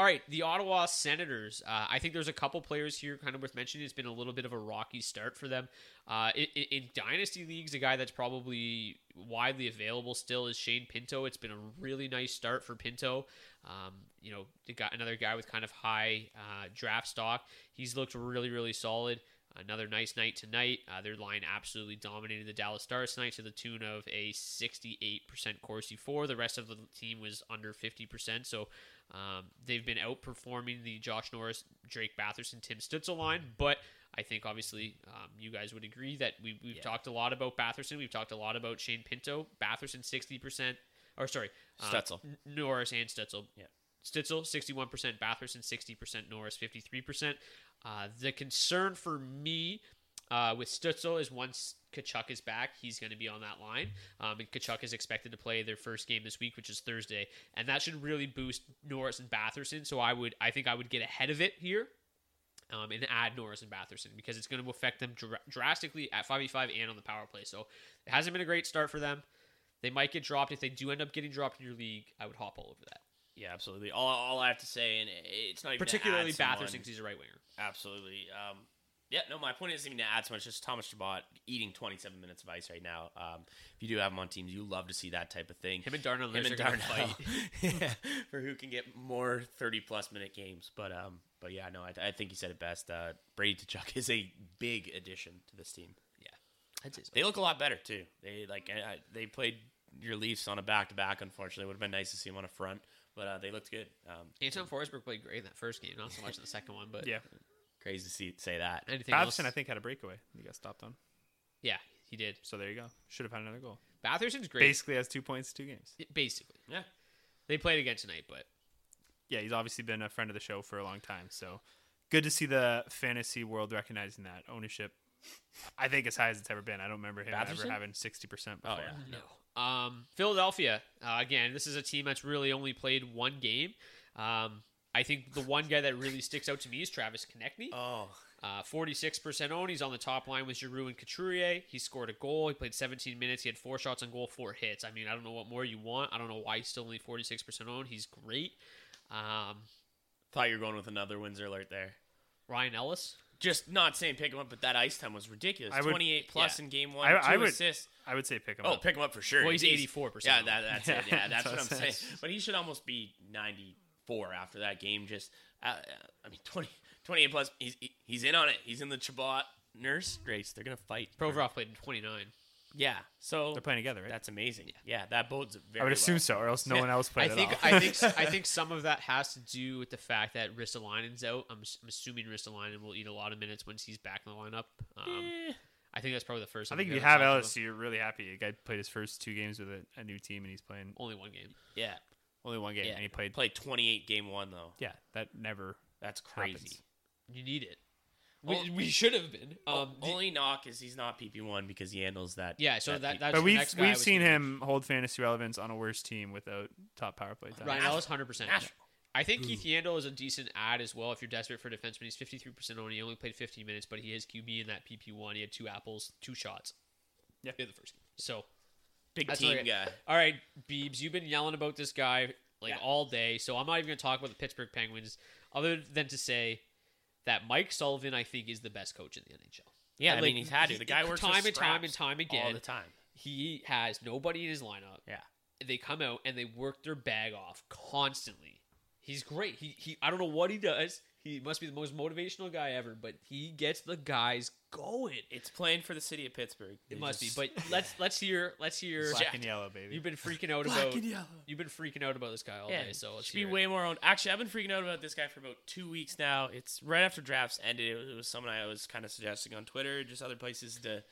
All right, the Ottawa Senators. Uh, I think there's a couple players here kind of worth mentioning. It's been a little bit of a rocky start for them. Uh, in, in Dynasty Leagues, a guy that's probably widely available still is Shane Pinto. It's been a really nice start for Pinto. Um, you know, got another guy with kind of high uh, draft stock. He's looked really, really solid. Another nice night tonight. Uh, their line absolutely dominated the Dallas Stars tonight to the tune of a sixty-eight percent Corsi four. The rest of the team was under fifty percent. So um, they've been outperforming the Josh Norris, Drake Batherson, Tim Stützle line. But I think obviously um, you guys would agree that we, we've yeah. talked a lot about Batherson. We've talked a lot about Shane Pinto. Batherson sixty percent. Or sorry. Um, Stützle. Norris and Stützle. Yeah. Stützle sixty-one percent. Batherson sixty percent. Norris fifty-three percent. Uh, the concern for me uh, with Stützle is once Tkachuk is back, he's going to be on that line. Um, and Tkachuk is expected to play their first game this week, which is Thursday, and that should really boost Norris and Batherson. So I would, I think I would get ahead of it here um, and add Norris and Batherson because it's going to affect them dr- drastically at five v five and on the power play. So it hasn't been a great start for them. They might get dropped. If they do end up getting dropped in your league, I would hop all over that. Yeah, absolutely. All, all I have to say, and it's not even particularly Batherson because he's a right winger. Absolutely. Um, yeah, no, my point isn't even to add so much. It's just Thomas Chabot eating twenty-seven minutes of ice right now. Um, if you do have him on teams, you love to see that type of thing. Him and Darnell Nurse are going to fight yeah, for who can get more thirty-plus minute games. But, um, but yeah, no, I, I think you said it best. Uh, Brady Tkachuk is a big addition to this team. Yeah, I'd say so. They look a lot better, too. They like I, I, they played your Leafs on a back-to-back, unfortunately. It would have been nice to see them on a front. But uh, they looked good. Um, Anton Forsberg played great in that first game, not so much in the second one. But yeah, crazy to see say that. Anything Batherson, else? I think, had a breakaway. He got stopped on. Yeah, he did. So there you go. Should have had another goal. Batherson's great. Basically has two points, two games. It, basically, yeah. They played again tonight, but yeah, he's obviously been a friend of the show for a long time. So good to see the fantasy world recognizing that ownership. I think as high as it's ever been. I don't remember him Batherson? ever having sixty percent before. Oh yeah, no. Um, Philadelphia, uh, again, this is a team that's really only played one game. Um, I think the one guy that really sticks out to me is Travis Konechny. Oh, uh, forty-six percent owned. He's on the top line with Giroux and Couturier. He scored a goal. He played seventeen minutes. He had four shots on goal, four hits. I mean, I don't know what more you want. I don't know why he's still only forty-six percent owned. He's great. Um, thought you were going with another Windsor alert there. Ryan Ellis. Just not saying pick him up, but that ice time was ridiculous. Would, twenty-eight plus yeah. in game one, I, two I would, assists. I would say pick him oh, up. Oh, pick him up for sure. Well, he's eighty-four percent. Yeah, that, that's it. Yeah, that's, that's what I'm saying. saying. But he should almost be ninety-four after that game. Just, uh, I mean, twenty, twenty-eight plus. He's he's in on it. He's in the Chabot Nurse race. They're going to fight. Provorov played in twenty-nine. Yeah, so they're playing together, right? That's amazing. Yeah, yeah that bodes very. I would assume well. so, or else no yeah. one else played. I think, at all. I think, I think some of that has to do with the fact that Ristolainen's out. I'm, I'm assuming Ristolainen will eat a lot of minutes once he's back in the lineup. Um, eh. I think that's probably the first. I think if you have Ellis, you're really happy. A guy played his first two games with a, a new team, and he's playing only one game. Yeah, only one game, yeah. and he played played twenty-eight game one though. Yeah, that never. That's crazy. Happens. You need it. We, well, we should have been. Um, only the, knock is he's not P P one because he handles that. Yeah, so that, that that's. But we've next guy we've seen him hold fantasy relevance on a worse team without top power play time. Ryan Ellis, hundred percent. I think Keith Yandel is a decent ad as well if you're desperate for defenseman. He's fifty-three percent owned. He only played fifteen minutes, but he is Q B in that P P one. He had two apples, two shots. Yeah, in the first game. So big team guy. All right, Biebs, you've been yelling about this guy like yeah. all day, so I'm not even going to talk about the Pittsburgh Penguins, other than to say that Mike Sullivan, I think, is the best coach in the N H L. Yeah, like, I mean, he's had it. The guy works time and time and time again. All the time. He has nobody in his lineup. Yeah. They come out and they work their bag off constantly. He's great. He he. I don't know what he does. He must be the most motivational guy ever, but he gets the guys going. It's playing for the city of Pittsburgh. It must just, be, but let's let's hear let's hear. Black Jack, and yellow, baby. You've been freaking out Black about. And yellow. You've been freaking out about this guy all yeah, day. So let's should be it. way more on. Actually, I've been freaking out about this guy for about two weeks now. It's right after drafts ended. It was, it was someone I was kind of suggesting on Twitter, just other places to,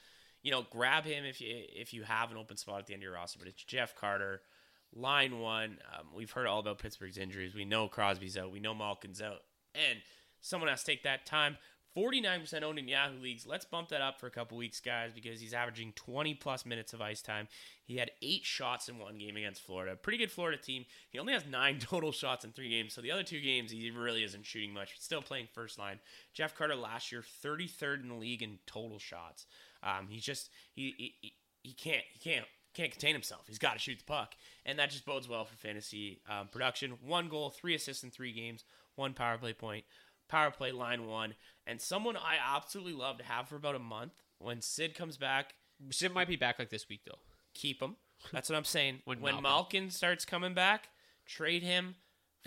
you know, grab him if you if you have an open spot at the end of your roster. But it's Jeff Carter. Line one, um, we've heard all about Pittsburgh's injuries. We know Crosby's out. We know Malkin's out. And someone has to take that time. forty-nine percent owned in Yahoo Leagues. Let's bump that up for a couple weeks, guys, because he's averaging twenty-plus minutes of ice time. He had eight shots in one game against Florida. Pretty good Florida team. He only has nine total shots in three games, so the other two games he really isn't shooting much. He's still playing first line. Jeff Carter last year, thirty-third in the league in total shots. Um, he's just – he he he can't – he can't. can't contain himself. He's got to shoot the puck. And that just bodes well for fantasy um, production. One goal, three assists in three games, one power play point, power play line one. And someone I absolutely love to have for about a month when Sid comes back. Sid might be back like this week, though. Keep him. That's what I'm saying. when when Malkin starts coming back, trade him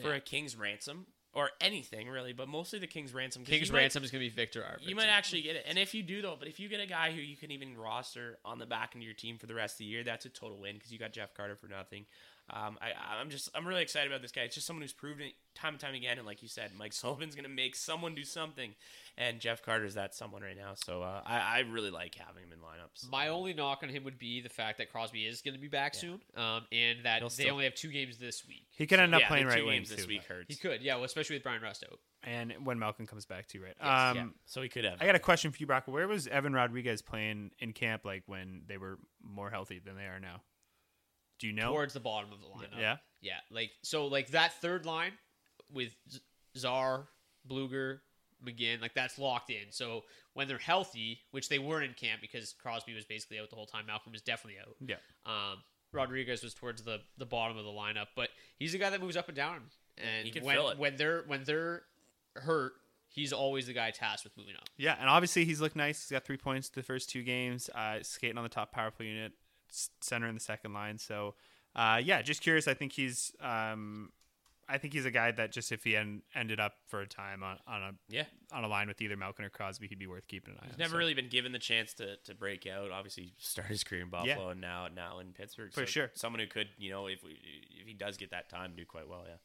for yeah. a King's Ransom. Or anything, really, but mostly the King's Ransom. King's Ransom might, is going to be Victor Arvidsson. You might actually get it. And if you do, though, but if you get a guy who you can even roster on the back end of your team for the rest of the year, that's a total win because you got Jeff Carter for nothing. Um, I, I'm just, I'm really excited about this guy. It's just someone who's proven it time and time again. And like you said, Mike Sullivan's going to make someone do something. And Jeff Carter's that someone right now. So uh, I, I really like having him in lineups. My only knock on him would be the fact that Crosby is going to be back yeah. soon. Um, and that He'll they still... only have two games this week. He could so, end up yeah, playing right wing this week. Hurts. He could. Yeah. Well, especially with Brian Rust out. And when Malcolm comes back too, right? Yes, um, yeah. So he could have. I got a question for you, Brock. Where was Evan Rodriguez playing in camp? Like when they were more healthy than they are now? Do you know? Towards the bottom of the lineup. Yeah. Yeah. Like, so, like, that third line with Czar, Bluger, McGinn, like, that's locked in. So, when they're healthy, which they weren't in camp because Crosby was basically out the whole time, Malcolm was definitely out. Yeah. Um, Rodriguez was towards the, the bottom of the lineup, but he's a guy that moves up and down. And he can when, fill it. when they're when they're hurt, he's always the guy tasked with moving up. Yeah. And obviously, he's looked nice. He's got three points the first two games, uh, skating on the top power play unit. Center in the second line. So, uh, yeah, just curious. I think he's, um, I think he's a guy that just if he en- ended up for a time on, on a yeah on a line with either Malkin or Crosby, he'd be worth keeping an eye on. He's never so. really been given the chance to to break out. Obviously, he started his career in Buffalo yeah. and now now in Pittsburgh. For so sure, someone who could, you know, if we if he does get that time, do quite well. Yeah.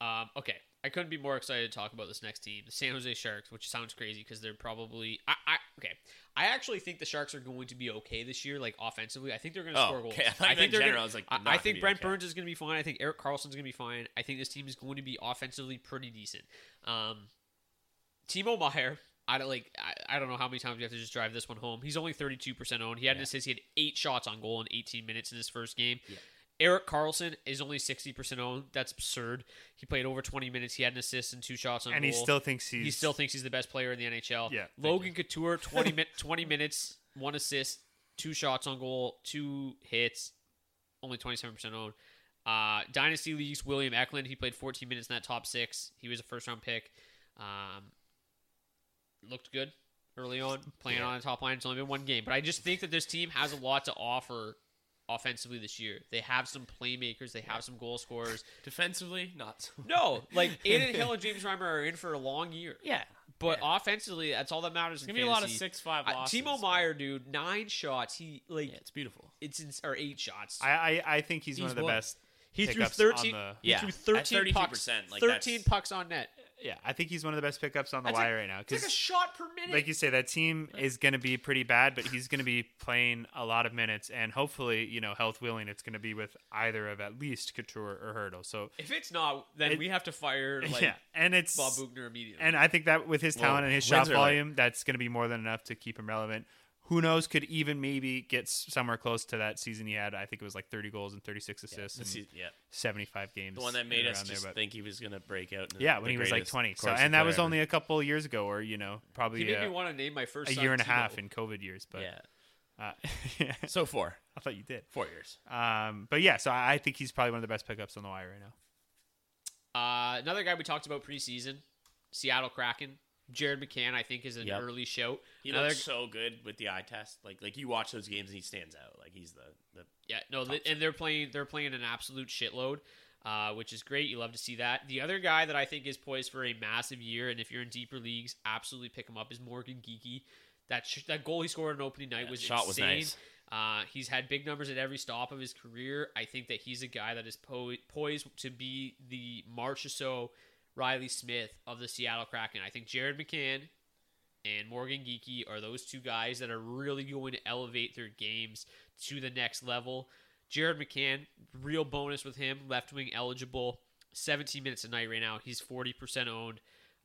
Um, okay, I couldn't be more excited to talk about this next team, the San Jose Sharks, which sounds crazy because they're probably. I, I okay, I actually think the Sharks are going to be okay this year, like offensively. I think they're going to oh, score goals. Okay. I, I think they're. General, gonna, I, was like, I, I think Brent okay. Burns is going to be fine. I think Erik Karlsson's going to be fine. I think this team is going to be offensively pretty decent. Um, Timo Meier, I don't like. I, I don't know how many times you have to just drive this one home. He's only thirty-two percent owned. He had yeah. an assist. He had eight shots on goal in eighteen minutes in his first game. Yeah. Eric Carlson is only sixty percent owned. That's absurd. He played over twenty minutes. He had an assist and two shots on goal. And he still thinks he's... He still thinks he's the best player in the N H L. Yeah, Logan Couture, twenty, mi- twenty minutes, one assist, two shots on goal, two hits, only twenty-seven percent owned. Uh, Dynasty Leagues, William Eklund, he played fourteen minutes in that top six. He was a first-round pick. Um, looked good early on, playing yeah. on the top line. It's only been one game. But I just think that this team has a lot to offer offensively this year. They have some playmakers. They have some goal scorers. Defensively, not so much. No, like Aiden Hill and James Reimer are in for a long year. Yeah. But yeah. offensively, that's all that matters. It's going to be a lot of six five losses. Uh, Timo Meier, dude, nine shots. He like yeah, it's beautiful. It's in, or eight shots. I I, I think he's, he's one of the well, best. He threw thirteen. The, he yeah, threw thirteen pucks. Like thirteen that's, pucks on net. Yeah, I think he's one of the best pickups on the that's wire like, right now. It's like a shot per minute. Like you say, that team is going to be pretty bad, but he's going to be playing a lot of minutes, and hopefully, you know, health willing, it's going to be with either of at least Couture or Hurdle. So if it's not, then it, we have to fire like yeah, and it's, Bob Bugner immediately. And I think that with his talent well, and his shot volume, like, that's going to be more than enough to keep him relevant. Who knows, could even maybe get somewhere close to that season he had. I think it was like thirty goals and thirty-six assists yeah, in yeah. seventy-five games. The one that made us just there, think he was going to break out. In yeah, the, when the he was like twenty. So, and that was ever. only a couple years ago or, you know, probably he made uh, me want to name my first a son year and a half in COVID years. But yeah. Uh, yeah. So four. I thought you did. Four years. Um, but yeah, so I think he's probably one of the best pickups on the wire right now. Uh, another guy we talked about preseason, Seattle Kraken. Jared McCann, I think, is an yep. early shout. He Another... looks so good with the eye test. Like, like you watch those games and he stands out. Like he's the, the yeah no, the, and they're playing they're playing an absolute shitload, uh, which is great. You love to see that. The other guy that I think is poised for a massive year, and if you're in deeper leagues, absolutely pick him up. Is Morgan Geekie. That sh- that goal he scored on opening night yeah, was shot insane. Was nice. Uh, he's had big numbers at every stop of his career. I think that he's a guy that is po- poised to be the March or so. Riley Smith of the Seattle Kraken. I think Jared McCann and Morgan Geekie are those two guys that are really going to elevate their games to the next level. Jared McCann, real bonus with him, left wing eligible, seventeen minutes a night right now. He's forty percent owned.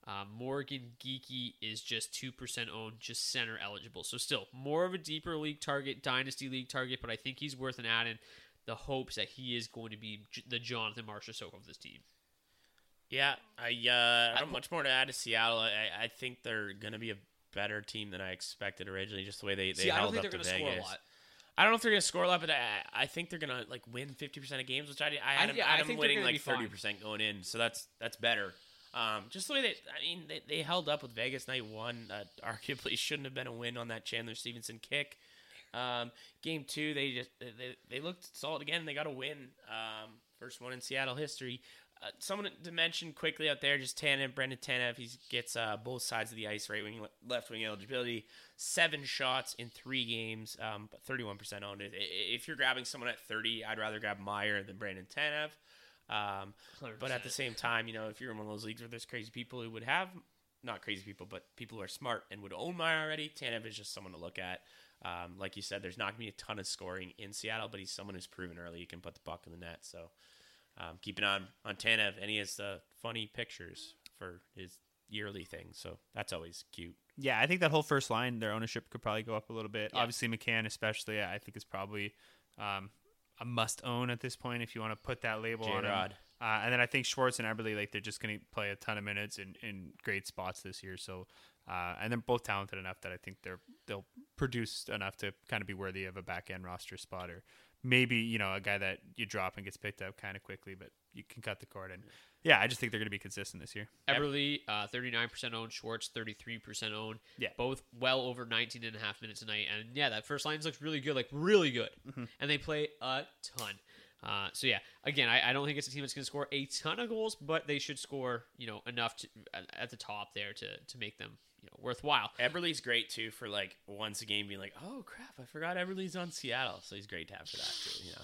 Uh, Morgan Geekie is just two percent owned, just center eligible. So still more of a deeper league target, dynasty league target, but I think he's worth an add in the hopes that he is going to be the Jonathan Marchessault of this team. Yeah, I uh, I don't much more to add to Seattle. I, I think they're going to be a better team than I expected originally, just the way they, they See, held up to Vegas. I don't think they're going to score a lot. I don't know if they're going to score a lot, but I, I think they're going to like win fifty percent of games, which I did. I had I, them, yeah, I them winning like thirty percent fine. Going in, so that's that's better. Um, just the way that, I mean, they, they held up with Vegas night one. Uh, arguably shouldn't have been a win on that Chandler Stevenson kick. Um, game two, they just they, they looked solid again. They got a win. Um, first one in Seattle history. Uh, someone to mention quickly out there, just Tanev, Brendan Tanev. He gets uh, both sides of the ice, right wing, left wing eligibility. Seven shots in three games, um, but thirty-one percent owned it. If you're grabbing someone at thirty, I'd rather grab Meyer than Brendan Tanev. Um, but at the same time, you know, if you're in one of those leagues where there's crazy people who would have, not crazy people, but people who are smart and would own Meyer already, Tanev is just someone to look at. Um, like you said, there's not going to be a ton of scoring in Seattle, but he's someone who's proven early he can put the puck in the net, so... Um, keep an eye on, on Tanev, and he has the uh, funny pictures for his yearly thing, so that's always cute. Yeah, I think that whole first line, their ownership could probably go up a little bit. Yeah. Obviously, McCann especially, I think is probably um, a must-own at this point if you want to put that label J-Rod. On him. Uh, and then I think Schwartz and Eberle, like they're just going to play a ton of minutes in, in great spots this year. So, uh, and they're both talented enough that I think they're they'll produce enough to kind of be worthy of a back-end roster spot or maybe, you know, a guy that you drop and gets picked up kind of quickly, but you can cut the cord. And yeah, I just think they're going to be consistent this year. Everly, uh, thirty-nine percent owned. Schwartz, thirty-three percent owned. Yeah. Both well over nineteen and a half minutes a night. And yeah, that first line looks really good, like really good. Mm-hmm. And they play a ton. Uh, so yeah, again, I, I don't think it's a team that's going to score a ton of goals, but they should score, you know, enough to, at, at the top there to, to make them, you know, worthwhile. Eberle's great too for like once a game being like, oh crap, I forgot Eberle's on Seattle, so he's great to have for that too. You know.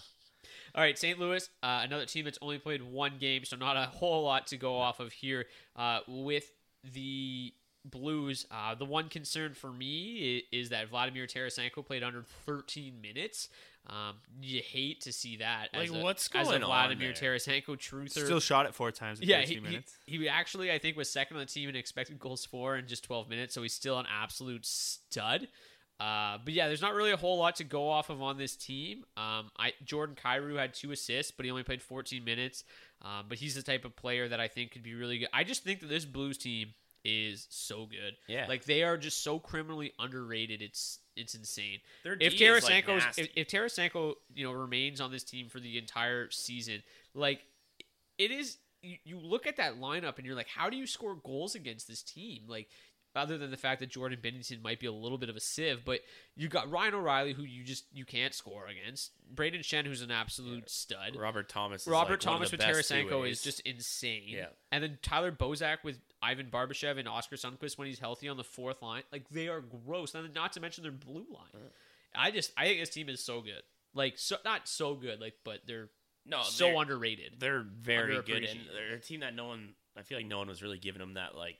All right, Saint Louis, uh, another team that's only played one game, so not a whole lot to go off of here. Uh, with the Blues, uh, the one concern for me is, is that Vladimir Tarasenko played under thirteen minutes. Um, you hate to see that. Like, as a, what's going as a Vladimir on there? Tarasenko truther. Still shot it four times in yeah, thirteen he, minutes. He, he actually, I think, was second on the team in expected goals for in just twelve minutes, so he's still an absolute stud. Uh, but yeah, there's not really a whole lot to go off of on this team. Um, I Jordan Kyrou had two assists, but he only played fourteen minutes. Um, but he's the type of player that I think could be really good. I just think that this Blues team is so good. Yeah. Like, they are just so criminally underrated. It's it's insane. If Tarasenko, like if, if Tarasenko, you know, remains on this team for the entire season, like, it is, you, you look at that lineup and you're like, how do you score goals against this team? Like, other than the fact that Jordan Binnington might be a little bit of a sieve, but you got Ryan O'Reilly, who you just, you can't score against. Braden Shen, who's an absolute stud. Robert Thomas. Is Robert like Thomas with Tarasenko is just insane. Yeah. And then Tyler Bozak with Ivan Barbashev and Oscar Sundquist when he's healthy on the fourth line. Like, they are gross. And not to mention their blue line. Right. I just, I think this team is so good. Like, so not so good, like, but they're no so they're, underrated. They're very good. And they're a team that no one, I feel like no one was really giving them that, like,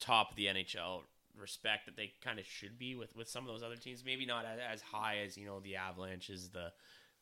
top of the N H L respect that they kind of should be with, with some of those other teams. Maybe not as high as, you know, the Avalanches, the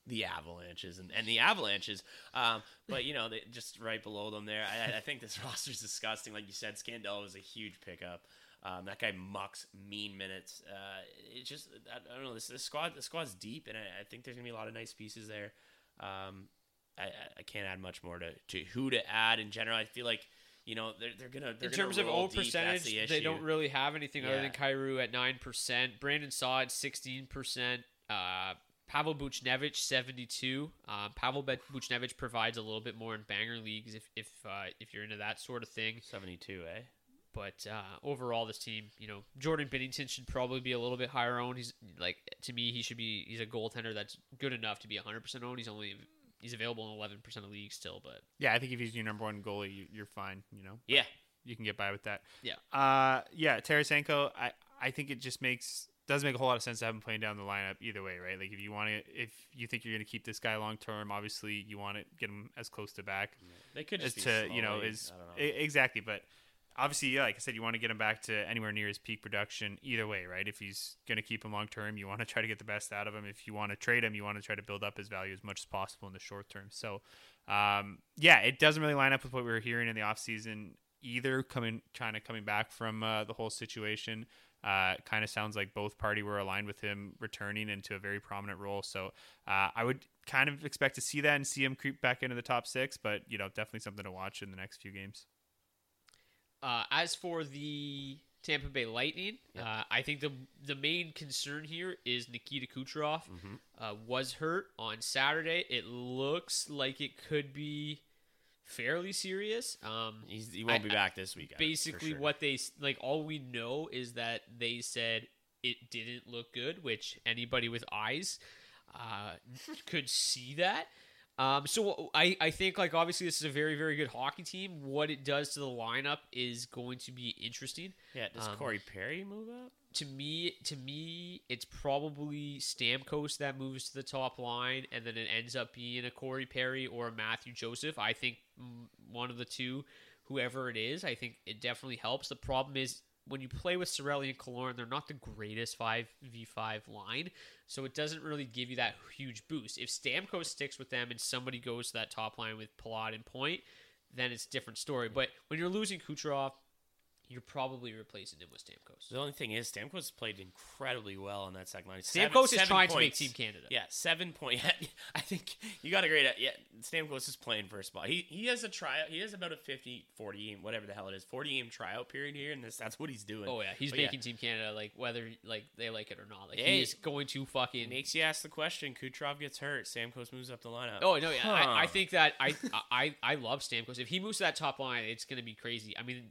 the Avalanches, and, and the Avalanches. Um, but, you know, they, just right below them there. I, I think this roster's disgusting. Like you said, Scandella was a huge pickup. Um, that guy mucks mean minutes. Uh, it's just, I don't know, this, this squad, the squad's deep, and I, I think there's going to be a lot of nice pieces there. Um, I, I can't add much more to, to who to add in general. I feel like, you know, they're, they're going to. In terms of old percentage, the they don't really have anything yeah. other than Kyrou at nine percent. Brandon Saad at sixteen percent. Uh, Pavel Buchnevich, seventy-two. Um, Pavel Buchnevich provides a little bit more in banger leagues if if uh, if you're into that sort of thing. seventy-two, eh? But uh, overall, this team, you know, Jordan Binnington should probably be a little bit higher owned. He's like, to me, he should be. He's a goaltender that's good enough to be one hundred percent owned. He's only. He's available in eleven percent of the league still, but yeah, I think if he's your number one goalie, you, you're fine. You know, yeah, you can get by with that. Yeah, uh, yeah, Tarasenko. I, I think it just makes does make a whole lot of sense to have him playing down the lineup either way, right? Like if you want to, if you think you're going to keep this guy long term, obviously you want to get him as close to back. Yeah. They could just as be to slowly, you know is I don't know. Exactly, but obviously, yeah, like I said, you want to get him back to anywhere near his peak production either way, right? If he's going to keep him long term, you want to try to get the best out of him. If you want to trade him, you want to try to build up his value as much as possible in the short term. So, um, yeah, it doesn't really line up with what we were hearing in the offseason either, coming China coming back from uh, the whole situation. Uh, kind of sounds like both party were aligned with him returning into a very prominent role. So uh, I would kind of expect to see that and see him creep back into the top six, but, you know, definitely something to watch in the next few games. Uh, as for the Tampa Bay Lightning. Yep. Uh, I think the the main concern here is Nikita Kucherov mm-hmm. uh, was hurt on Saturday. It looks like it could be fairly serious. Um, He's, he won't I, be back this week. Basically, sure. what they like, all we know is that they said it didn't look good, which anybody with eyes uh, could see that. Um, so I, I think, like, obviously this is a very, very good hockey team. What it does to the lineup is going to be interesting. Yeah, does um, Corey Perry move up? To me, to me, it's probably Stamkos that moves to the top line, and then it ends up being a Corey Perry or a Matthew Joseph. I think one of the two, whoever it is, I think it definitely helps. The problem is when you play with Cirelli and Killorn, they're not the greatest five v five line, so it doesn't really give you that huge boost. If Stamkos sticks with them and somebody goes to that top line with Palat and Point, then it's a different story. But when you're losing Kucherov, you're probably replacing him with Stamkos. The only thing is, Stamkos played incredibly well on that second line. Seven, Stamkos seven is trying points. to make Team Canada. Yeah, seven point. I think you got a great. Yeah, Stamkos is playing first spot. He he has a tryout. He has about a fifty, forty, whatever the hell it is, forty game tryout period here, and this that's what he's doing. Oh yeah, he's but making yeah. Team Canada, like whether like they like it or not. Like yeah, he is going to fucking makes you ask the question. Kucherov gets hurt. Stamkos moves up the lineup. Oh no, yeah, huh. I, I think that I, I I love Stamkos. If he moves to that top line, it's gonna be crazy. I mean.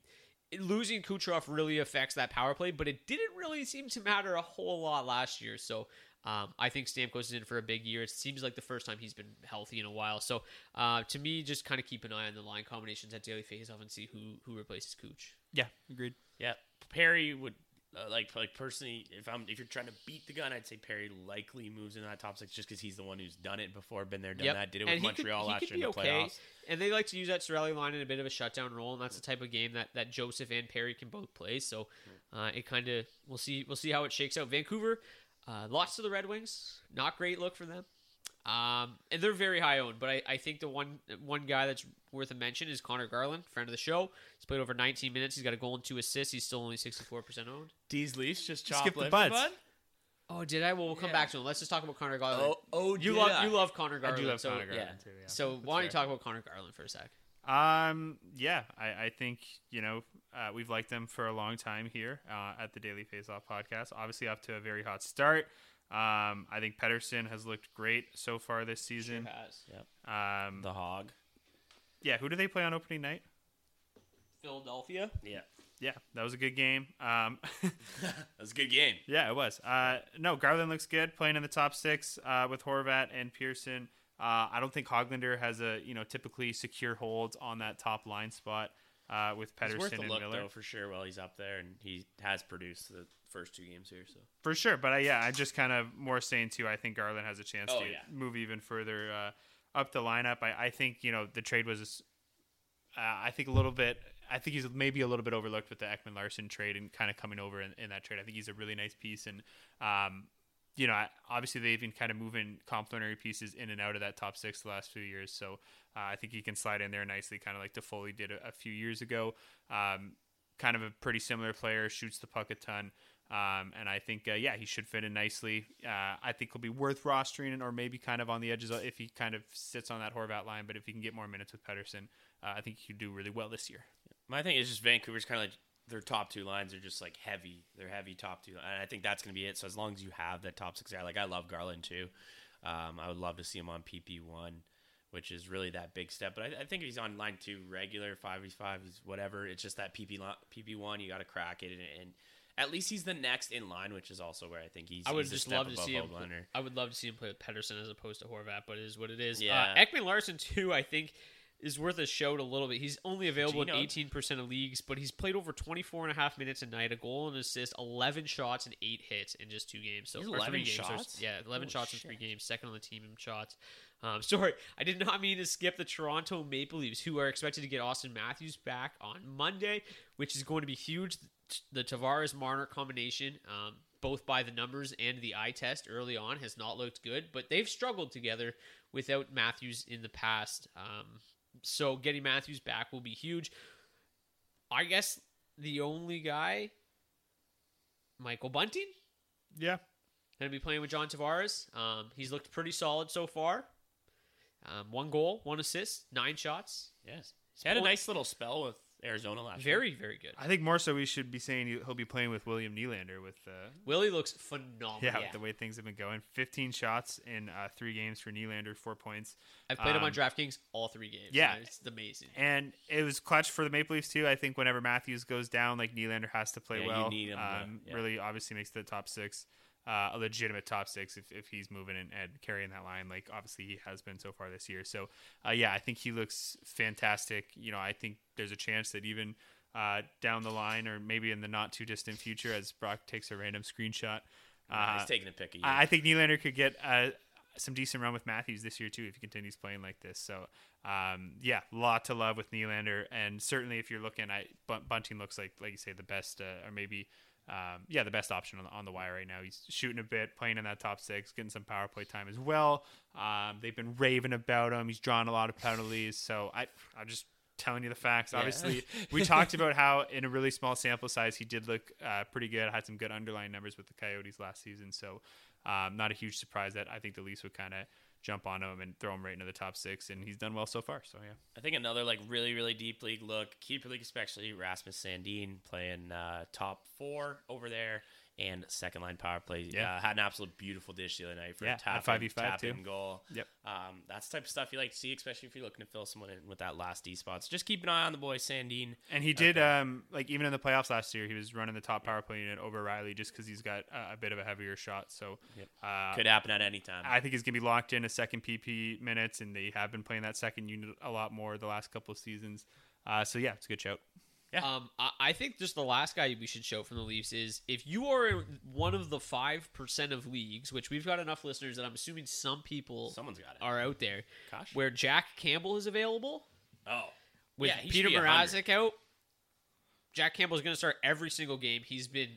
Losing Kucherov really affects that power play, but it didn't really seem to matter a whole lot last year. So um, I think Stamkos is in for a big year. It seems like the first time he's been healthy in a while. So uh, to me, just kind of keep an eye on the line combinations at Daily Faceoff and see who who replaces Kuch. Yeah, agreed. Yeah, Perry would uh, like like personally. If I'm if you're trying to beat the gun, I'd say Perry likely moves into that top six just because he's the one who's done it before, been there, done yep. that, did it with and Montreal could, last year in the okay. playoffs. And they like to use that Cirelli line in a bit of a shutdown role, and that's the type of game that, that Joseph and Perry can both play. So uh, it kind of we'll see we'll see how it shakes out. Vancouver uh, lost to the Red Wings, not great look for them, um, and they're very high owned. But I, I think the one one guy that's worth a mention is Connor Garland, friend of the show. He's played over nineteen minutes. He's got a goal and two assists. He's still only sixty-four percent owned. D's Leafs just chopped skip the butts. Oh, did I? Well, we'll come yeah. back to him. Let's just talk about Connor Garland. Oh, oh you love I? you love Connor Garland. I do love so, Connor Garland yeah. too. Yeah. So That's why don't fair. you talk about Connor Garland for a sec? Um, yeah, I, I think you know uh, we've liked him for a long time here uh, at the Daily Faceoff podcast. Obviously, off to a very hot start. Um, I think Pettersson has looked great so far this season. Sure has. Yep. Um, the Hog. Yeah. Who do they play on opening night? Philadelphia. Yeah. Yeah, that was a good game. Um, that was a good game. Yeah, it was. Uh, no, Garland looks good playing in the top six uh, with Horvat and Pearson. Uh, I don't think Höglander has a you know typically secure hold on that top line spot uh, with Pettersson and look, Miller though, for sure. While he's up there, and he has produced the first two games here, so for sure. But uh, yeah, I just kind of more saying too. I think Garland has a chance oh, to yeah. move even further uh, up the lineup. I, I think you know the trade was. Uh, I think a little bit. I think he's maybe a little bit overlooked with the Ekman Larson trade and kind of coming over in, in that trade. I think he's a really nice piece. And, um, you know, obviously they've been kind of moving complementary pieces in and out of that top six the last few years. So uh, I think he can slide in there nicely, kind of like DeFoley did a, a few years ago. Um, kind of a pretty similar player, shoots the puck a ton. Um, and I think, uh, yeah, he should fit in nicely. Uh, I think he'll be worth rostering or maybe kind of on the edges if he kind of sits on that Horvat line. But if he can get more minutes with Pettersson, uh, I think he could do really well this year. My thing is just Vancouver's kind of like their top two lines are just like heavy. They're heavy top two. And I think that's going to be it. So as long as you have that top six guy, like I love Garland too. Um, I would love to see him on P P one, which is really that big step. But I, I think if he's on line two, regular, five v five, he's whatever. It's just that P P one, you got to crack it. And, and at least he's the next in line, which is also where I think he's I would he's just love to see him. Liner. I would love to see him play with Pettersson as opposed to Horvat, but it is what it is. Yeah. Uh, Ekman Larson too, I think, is worth a shout a little bit. He's only available Gino. in eighteen percent of leagues, but he's played over twenty-four and a half minutes a night, a goal and assist, eleven shots and eight hits in just two games. So eleven games, shots? Yeah, eleven oh, shots shit. in three games, second on the team in shots. Um, sorry, I did not mean to skip the Toronto Maple Leafs, who are expected to get Austin Matthews back on Monday, which is going to be huge. The Tavares-Marner combination, um, both by the numbers and the eye test early on, has not looked good, but they've struggled together without Matthews in the past. Um, So getting Matthews back will be huge. I guess the only guy, Michael Bunting? Yeah. Going to be playing with John Tavares. Um, he's looked pretty solid so far. Um, one goal, one assist, nine shots. Yes. He's had a nice little spell with Arizona last year. Very, very good. I think more so we should be saying he'll be playing with William Nylander. With uh, Willie looks phenomenal. Yeah, yeah, the way things have been going. fifteen shots in uh, three games for Nylander, four points. I've played um, him on DraftKings all three games. Yeah. It's amazing. And it was clutch for the Maple Leafs, too. I think whenever Matthews goes down, like Nylander has to play yeah, well. You need him. Um, yeah. Really, obviously makes the top six. Uh, a legitimate top six if, if he's moving and, and carrying that line like obviously he has been so far this year. So uh, yeah, I think he looks fantastic. You know, I think there's a chance that even uh, down the line or maybe in the not too distant future, as Brock takes a random screenshot, uh, he's taking a pick of you. I think Nylander could get uh, some decent run with Matthews this year too if he continues playing like this. So um, yeah, lot to love with Nylander, and certainly if you're looking, I Bunting looks like like you say the best uh, or maybe. Um, yeah, the best option on the, on the wire right now. He's shooting a bit, playing in that top six, getting some power play time as well. Um, they've been raving about him. He's drawn a lot of penalties. So I, I'm just telling you the facts. Yeah. Obviously, we talked about how in a really small sample size, he did look uh, pretty good. Had some good underlying numbers with the Coyotes last season. So um, not a huge surprise that I think the Leafs would kind of jump on him and throw him right into the top six, and he's done well so far. So yeah, I think another like really really deep league look, keeper league especially, Rasmus Sandin playing uh top four over there and second line power play. Yeah, uh, had an absolute beautiful dish the other night for yeah, a tap five v five too goal. Yep, um that's the type of stuff you like to see, especially if you're looking to fill someone in with that last D spot. So just keep an eye on the boy Sandin. And he did okay. um like even in the playoffs last year, he was running the top power play unit over Riley just because he's got uh, a bit of a heavier shot. So yep. uh, could happen at any time. I think he's gonna be locked in a second P P minutes, and they have been playing that second unit a lot more the last couple of seasons. Uh, so yeah, it's a good shout. Yeah. Um, I think just the last guy we should show from the Leafs is if you are one of the five percent of leagues, which we've got enough listeners that I'm assuming some people Someone's got it. Are out there, Gosh. Where Jack Campbell is available. Oh, with yeah, Peter Mrazek out, Jack Campbell's going to start every single game. He's been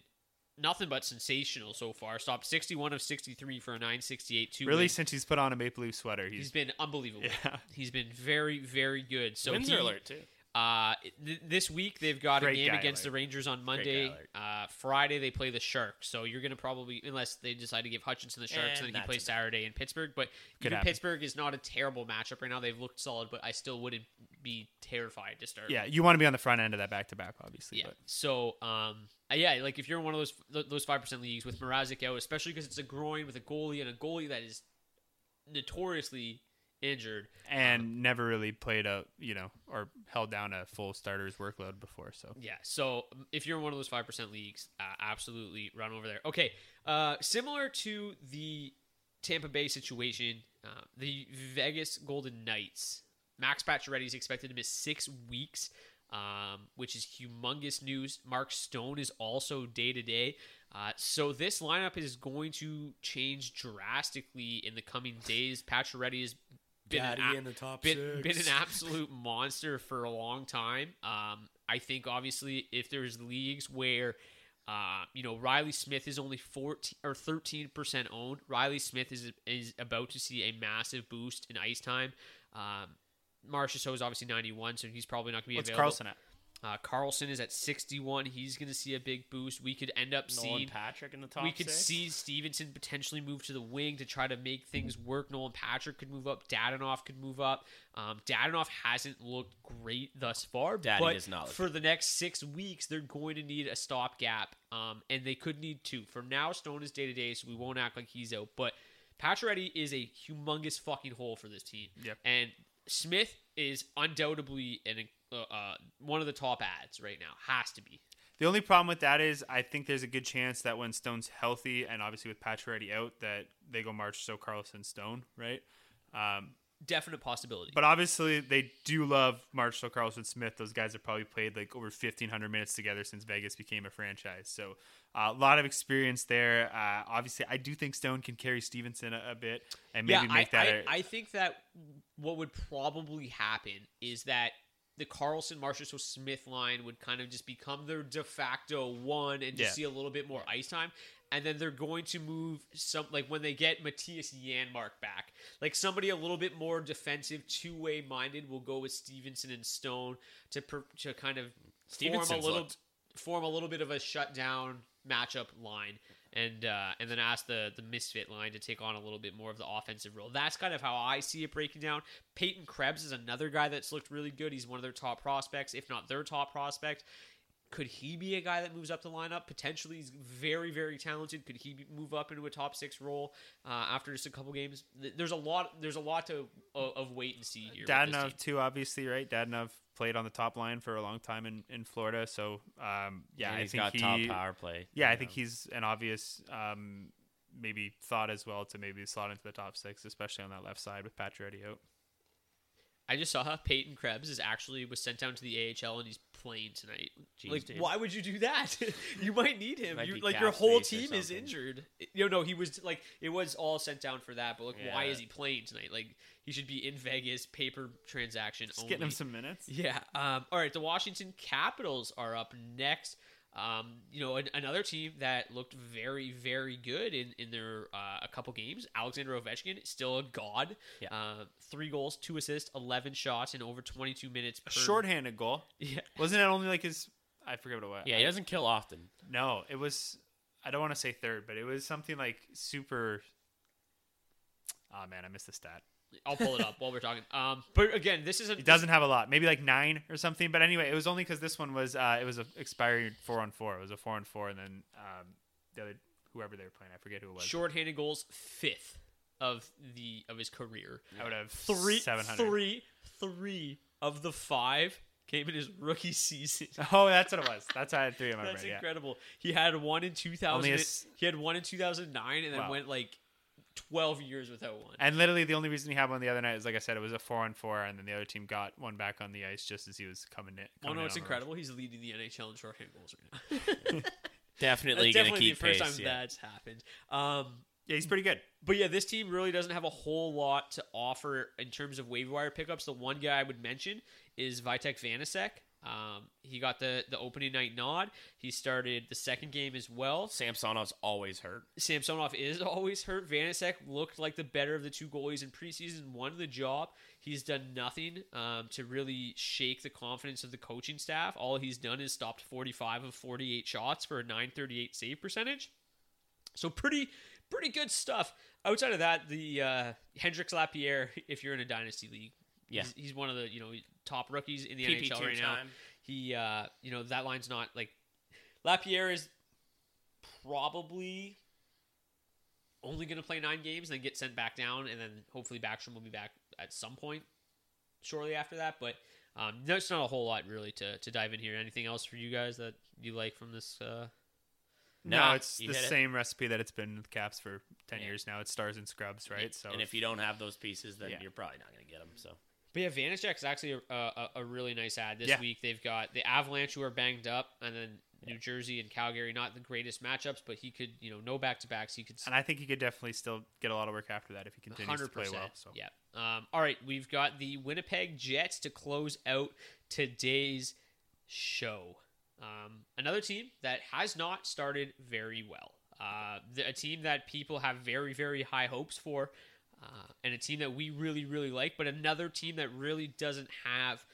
nothing but sensational so far. Stopped sixty-one of sixty-three for a nine sixty-eight two. Really, win. Since he's put on a Maple Leaf sweater, he's, he's been unbelievable. Yeah. He's been very, very good. So Windsor alert too. Uh, th- this week they've got Great a game against alert. The Rangers on Monday. Uh, Friday they play the Sharks, so you're going to probably, unless they decide to give Hutchinson the Sharks, and then he plays Saturday in Pittsburgh. But Could even happen. Pittsburgh is not a terrible matchup right now. They've looked solid, but I still wouldn't be terrified to start. Yeah, you want to be on the front end of that back to back, obviously. Yeah. But. So, um, yeah, like if you're in one of those those five percent leagues with Mrazek out, especially because it's a groin with a goalie and a goalie that is notoriously injured and um, never really played a you know or held down a full starter's workload before. So yeah, so if you're in one of those five percent leagues, uh, absolutely run over there. Okay, uh, similar to the Tampa Bay situation, uh, the Vegas Golden Knights, Max Pacioretty is expected to miss six weeks, um, which is humongous news. Mark Stone is also day to day. Uh, so this lineup is going to change drastically in the coming days. Pacioretty is Been an, ab- in the top been, been an absolute monster for a long time. Um, I think obviously if there's leagues where, uh, you know, Riley Smith is only fourteen or thirteen percent owned, Riley Smith is is about to see a massive boost in ice time. Um, Marchessault so is obviously ninety-one, so he's probably not going to be What's available. What's Carlson at? Uh, Carlson is at sixty-one. He's going to see a big boost. We could end up Nolan seeing Patrick in the top. We could six. see Stevenson potentially move to the wing to try to make things work. Nolan Patrick could move up. Dadonov could move up. Um, Dadonov hasn't looked great thus far, Daddy but does not for good. The next six weeks, they're going to need a stopgap, um, and they could need two. For now, Stone is day to day, so we won't act like he's out. But Pacioretty is a humongous fucking hole for this team, yep. and Smith is undoubtedly an Uh, uh, one of the top ads right now has to be. The only problem with that is I think there's a good chance that when Stone's healthy and obviously with Pacioretty out that they go March so Carlson Stone, right? Um, Definite possibility. But obviously they do love March so Carlson Smith. Those guys have probably played like over fifteen hundred minutes together since Vegas became a franchise. So a uh, lot of experience there. Uh, obviously, I do think Stone can carry Stevenson a, a bit and maybe yeah, make I, that. I, a- I think that what would probably happen is that the Carlson, Marchessault, Smith line would kind of just become their de facto one and just yeah. see a little bit more ice time. And then they're going to move some, like when they get Matthias Janmark back, like somebody a little bit more defensive, two-way minded will go with Stevenson and Stone to per, to kind of form a little looked. form a little bit of a shutdown matchup line. and uh, and then ask the, the misfit line to take on a little bit more of the offensive role. That's kind of how I see it breaking down. Peyton Krebs is another guy that's looked really good. He's one of their top prospects, if not their top prospect. Could he be a guy that moves up the lineup? Potentially, he's very, very talented. Could he move up into a top six role uh, after just a couple games? There's a lot. There's a lot to of, of wait and see here. Dadonov too, obviously, right? Dadonov played on the top line for a long time in, in Florida, so um, yeah, and I he's think got he, top power play. Yeah, I know. think he's an obvious um, maybe thought as well to maybe slot into the top six, especially on that left side with Pacioretty out. I just saw how Peyton Krebs is actually was sent down to the A H L and he's playing tonight. Jeez, like, Dave. Why would you do that? You might need him. You, like, your whole team is injured. You know, no, he was like it was all sent down for that. But like, yeah. Why is he playing tonight? Like, he should be in Vegas, paper transaction. Just only. Getting him some minutes. Yeah. Um. All right. The Washington Capitals are up next. Um, you know, an, another team that looked very, very good in, in their, uh, a couple games, Alexander Ovechkin, still a god, yeah. uh, three goals, two assists, eleven shots in over twenty-two minutes. Per... A shorthanded goal. Yeah. Wasn't it only like his, I forget what it was. Yeah. He doesn't kill often. No, it was, I don't want to say third, but it was something like super, oh man, I missed the stat. I'll pull it up while we're talking. Um, but again, this is a... He doesn't have a lot. Maybe like nine or something. But anyway, it was only because this one was... Uh, it was an expired four on four. It was a four on four. And then um, the other, whoever they were playing, I forget who it was. Shorthanded goals, fifth of the of his career. Out of three, seven hundred. Three, three of the five came in his rookie season. Oh, that's what it was. That's how I had three in my brain. That's incredible. Yeah. He had one in two thousand. A... He had one in two thousand nine and then wow. went like... twelve years without one. And literally the only reason he had one the other night is, like I said, it was a four on four and then the other team got one back on the ice just as he was coming in. Coming oh no, it's incredible. He's leading the N H L in shorthand goals right now. Definitely going to keep pace. That's definitely the first time yeah. that's happened. Um, yeah, he's pretty good. But yeah, this team really doesn't have a whole lot to offer in terms of waiver wire pickups. The one guy I would mention is Vitek Vanacek. Um, he got the, the opening night nod. He started the second game as well. Samsonov's always hurt. Samsonov is always hurt. Vanacek looked like the better of the two goalies in preseason, won the job. He's done nothing um, to really shake the confidence of the coaching staff. All he's done is stopped forty-five of forty-eight shots for a nine thirty-eight save percentage. So pretty... Pretty good stuff. Outside of that, the uh, Hendricks Lapierre, if you're in a dynasty league, yeah. he's, he's one of the you know top rookies in the P P two N H L right now. Time. He, uh, you know, that line's not like Lapierre is probably only going to play nine games, and then get sent back down, and then hopefully Backstrom will be back at some point shortly after that. But um, there's not a whole lot really to to dive in here. Anything else for you guys that you like from this? Uh, No, no, it's the same it. recipe that it's been with Caps for ten yeah. years now. It's stars and scrubs, right? So, and if you don't have those pieces, then yeah. you're probably not going to get them. So, but yeah, Vanacek is actually a, a, a really nice ad this yeah. week. They've got the Avalanche who are banged up, and then yeah. New Jersey and Calgary. Not the greatest matchups, but he could, you know, no back to backs. He could, and I think he could definitely still get a lot of work after that if he continues one hundred percent to play well. So, yeah. Um, all right, we've got the Winnipeg Jets to close out today's show. Um, another team that has not started very well, uh, the, a team that people have very, very high hopes for, uh, and a team that we really, really like, but another team that really doesn't have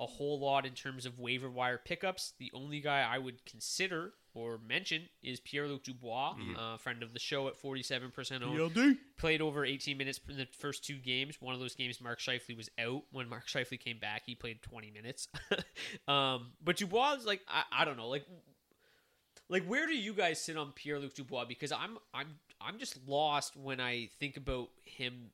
a whole lot in terms of waiver wire pickups. The only guy I would consider or mention is Pierre-Luc Dubois, mm-hmm. uh, friend of the show at forty-seven percent owned. Played over eighteen minutes in the first two games. One of those games, Mark Scheifele was out. When Mark Scheifele came back, he played twenty minutes. um, but Dubois is like, I, I don't know, like, like where do you guys sit on Pierre-Luc Dubois? Because I'm, I'm, I'm just lost when I think about him.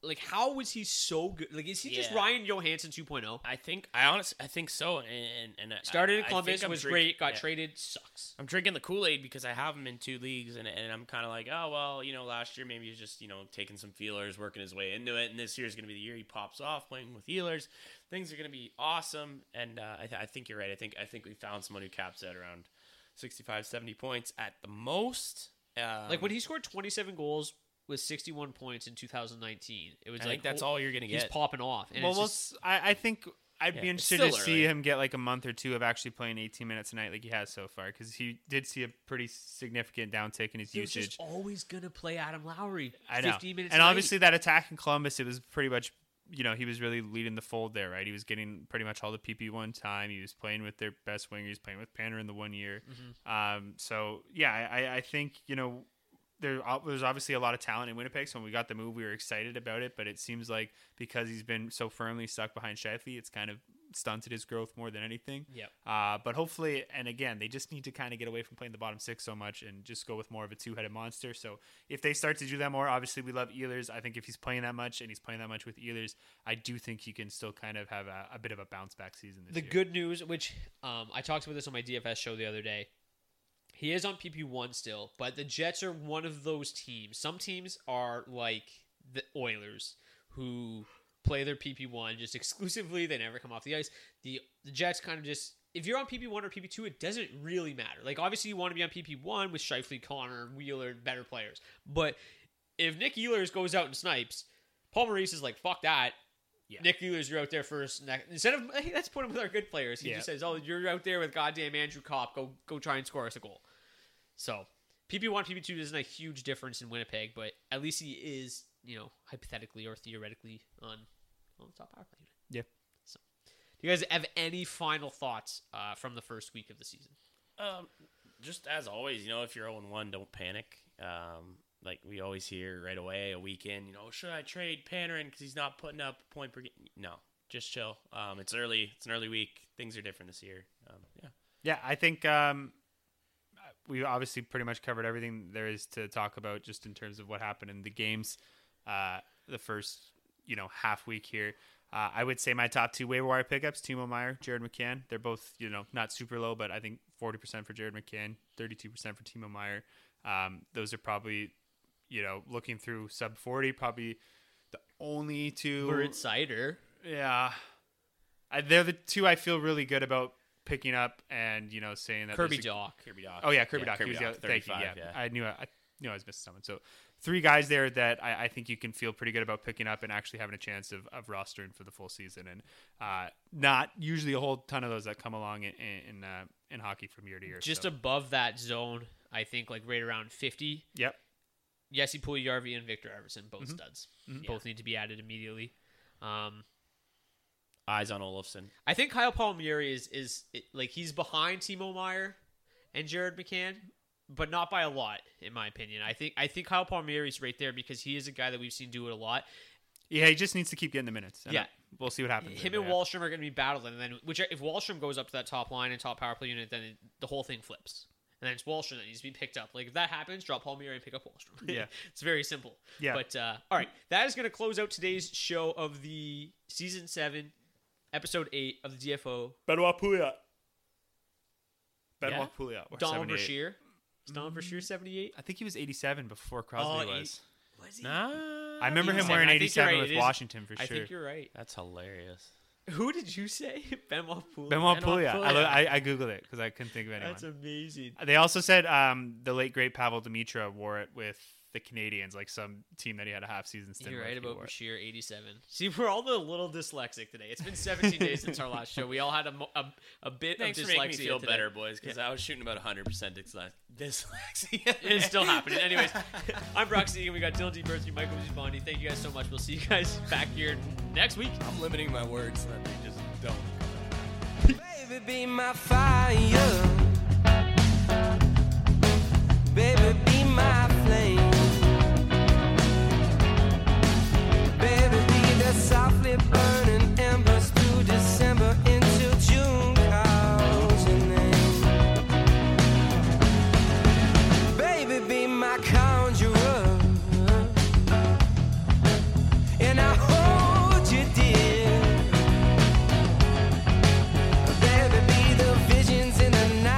Like, how was he so good? Like, is he yeah. just Ryan Johansson two point oh? I think, I honestly, I think so. And, and, and started in Columbus, was drink, great, got yeah. traded, sucks. I'm drinking the Kool-Aid because I have him in two leagues, and and I'm kind of like, oh, well, you know, last year maybe he's just, you know, taking some feelers, working his way into it, and this year's going to be the year he pops off playing with healers. Things are going to be awesome, and uh, I, th- I think you're right. I think I think we found someone who caps at around sixty-five, seventy points at the most. Um, like, when he scored twenty-seven goals, with sixty-one points in two thousand nineteen. It was I like think that's oh, all you're going to get. He's popping off. And well, it's just, I, I think I'd yeah, be interested to see him get like a month or two of actually playing eighteen minutes a night like he has so far, because he did see a pretty significant downtick in his he usage. He was just always going to play Adam Lowry fifteen I know. minutes a night. And obviously that attack in Columbus, it was pretty much you know, he was really leading the fold there, right? He was getting pretty much all the P P one time. He was playing with their best winger. He was playing with Panarin the one year. Mm-hmm. Um, so, yeah, I, I think, you know, there was obviously a lot of talent in Winnipeg. So when we got the move, we were excited about it. But it seems like because he's been so firmly stuck behind Scheifele, it's kind of stunted his growth more than anything. Yeah. Uh, but hopefully, and again, they just need to kind of get away from playing the bottom six so much and just go with more of a two-headed monster. So if they start to do that more, obviously we love Ehlers. I think if he's playing that much and he's playing that much with Ehlers, I do think he can still kind of have a, a bit of a bounce back season this the year. The good news, which um, I talked about this on my D F S show the other day, he is on P P one still, but the Jets are one of those teams. Some teams are like the Oilers, who play their P P one just exclusively. They never come off the ice. The, the Jets kind of just, if you're on P P one or P P two, it doesn't really matter. Like, obviously, you want to be on P P one with Scheifele, Connor, Wheeler, better players. But if Nick Ehlers goes out and snipes, Paul Maurice is like, fuck that. Yeah. Nick Ehlers, you're out there first. Instead of, hey, let's put him with our good players. He yeah. just says, oh, you're out there with goddamn Andrew Kopp. Go, go try and score us a goal. So, P P one, P P two isn't a huge difference in Winnipeg, but at least he is, you know, hypothetically or theoretically on, on the top power play unit. Yeah. So, do you guys have any final thoughts uh, from the first week of the season? Um, just as always, you know, if you're oh and one, don't panic. Um, like we always hear right away a weekend, you know, should I trade Panarin because he's not putting up a point per game? No, just chill. Um, it's early. It's an early week. Things are different this year. Um, yeah. Yeah, I think. Um, We obviously pretty much covered everything there is to talk about just in terms of what happened in the games, uh, the first, you know, half week here. Uh, I would say my top two waiver wire pickups, Timo Meier, Jared McCann. They're both, you know, not super low, but I think forty percent for Jared McCann, thirty-two percent for Timo Meier. Um, those are probably, you know, looking through sub forty, probably the only two. We're insider. Yeah. I, they're the two I feel really good about picking up and, you know, saying that Kirby Dach. Kirby Dach. Oh yeah, Kirby yeah, Dach. Kirby Dach. Thank you. Yeah. yeah, I knew I, I knew I was missing someone. So three guys there that I, I think you can feel pretty good about picking up and actually having a chance of, of rostering for the full season, and uh, not usually a whole ton of those that come along in in, uh, in hockey from year to year. Just so. Above that zone, I think like right around fifty. Yep. Jesse Puljujarvi and Victor Arvidsson, both mm-hmm. studs. Mm-hmm. Both yeah. need to be added immediately. Um, Eyes on Olofsson. I think Kyle Palmieri is, is it, like, he's behind Timo Meier and Jared McCann, but not by a lot, in my opinion. I think I think Kyle Palmieri's right there because he is a guy that we've seen do it a lot. Yeah, he just needs to keep getting the minutes. Yeah. We'll see what happens. Him there, and yeah. Wallstrom are going to be battling. And then, which, if Wallstrom goes up to that top line and top power play unit, then it, the whole thing flips. And then it's Wallstrom that needs to be picked up. Like, if that happens, drop Palmieri and pick up Wallstrom. Yeah. It's very simple. Yeah. But, uh, all right, that is going to close out today's show of the Season seven Episode eight of the D F O. Benoit Pouliot. Benoit yeah. Pouliot. Donald Brashear. Is Donald Brashear seventy-eight? I think he was eighty-seven before Crosby oh, was. Eight. Was he? Nah, I remember eighty-seven. Him wearing eighty-seven right. with is, Washington for I sure. I think you're right. That's hilarious. Who did you say? Benoit Pouliot. Benoit Pouliot. I, I, I Googled it because I couldn't think of anyone. That's amazing. They also said um, the late, great Pavel Dimitra wore it with the Canadians, like some team that he had a half season stint. You're right about Brashear, eighty-seven. See, we're all a little dyslexic today. It's been seventeen days since our last show. We all had a a, a bit Thanks of dyslexia. Thanks for making me feel today. Better, boys, because yeah. I was shooting about one hundred percent dysle- dyslexia. It's still happening. Anyways, I'm Brock Segan. We got Dylan D. Berthium, Michael Biebs-Bondi. Thank you guys so much. We'll see you guys back here next week. I'm limiting my words so that they just don't. Baby, be my fire. Baby, be my flame. Softly burning embers through December into June, calls your name. Baby, be my conjurer, and I hold you dear. Baby, be the visions in the night.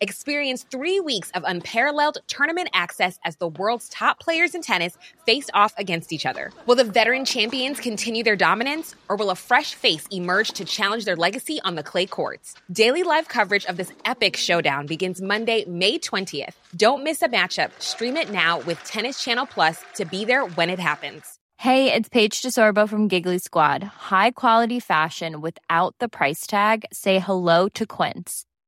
Experience three weeks of unparalleled tournament access as the world's top players in tennis face off against each other. Will the veteran champions continue their dominance, or will a fresh face emerge to challenge their legacy on the clay courts? Daily live coverage of this epic showdown begins Monday, May twentieth. Don't miss a matchup. Stream it now with Tennis Channel Plus to be there when it happens. Hey, it's Paige DeSorbo from Giggly Squad. High quality fashion without the price tag. Say hello to Quince.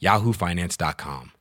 yahoo finance dot com.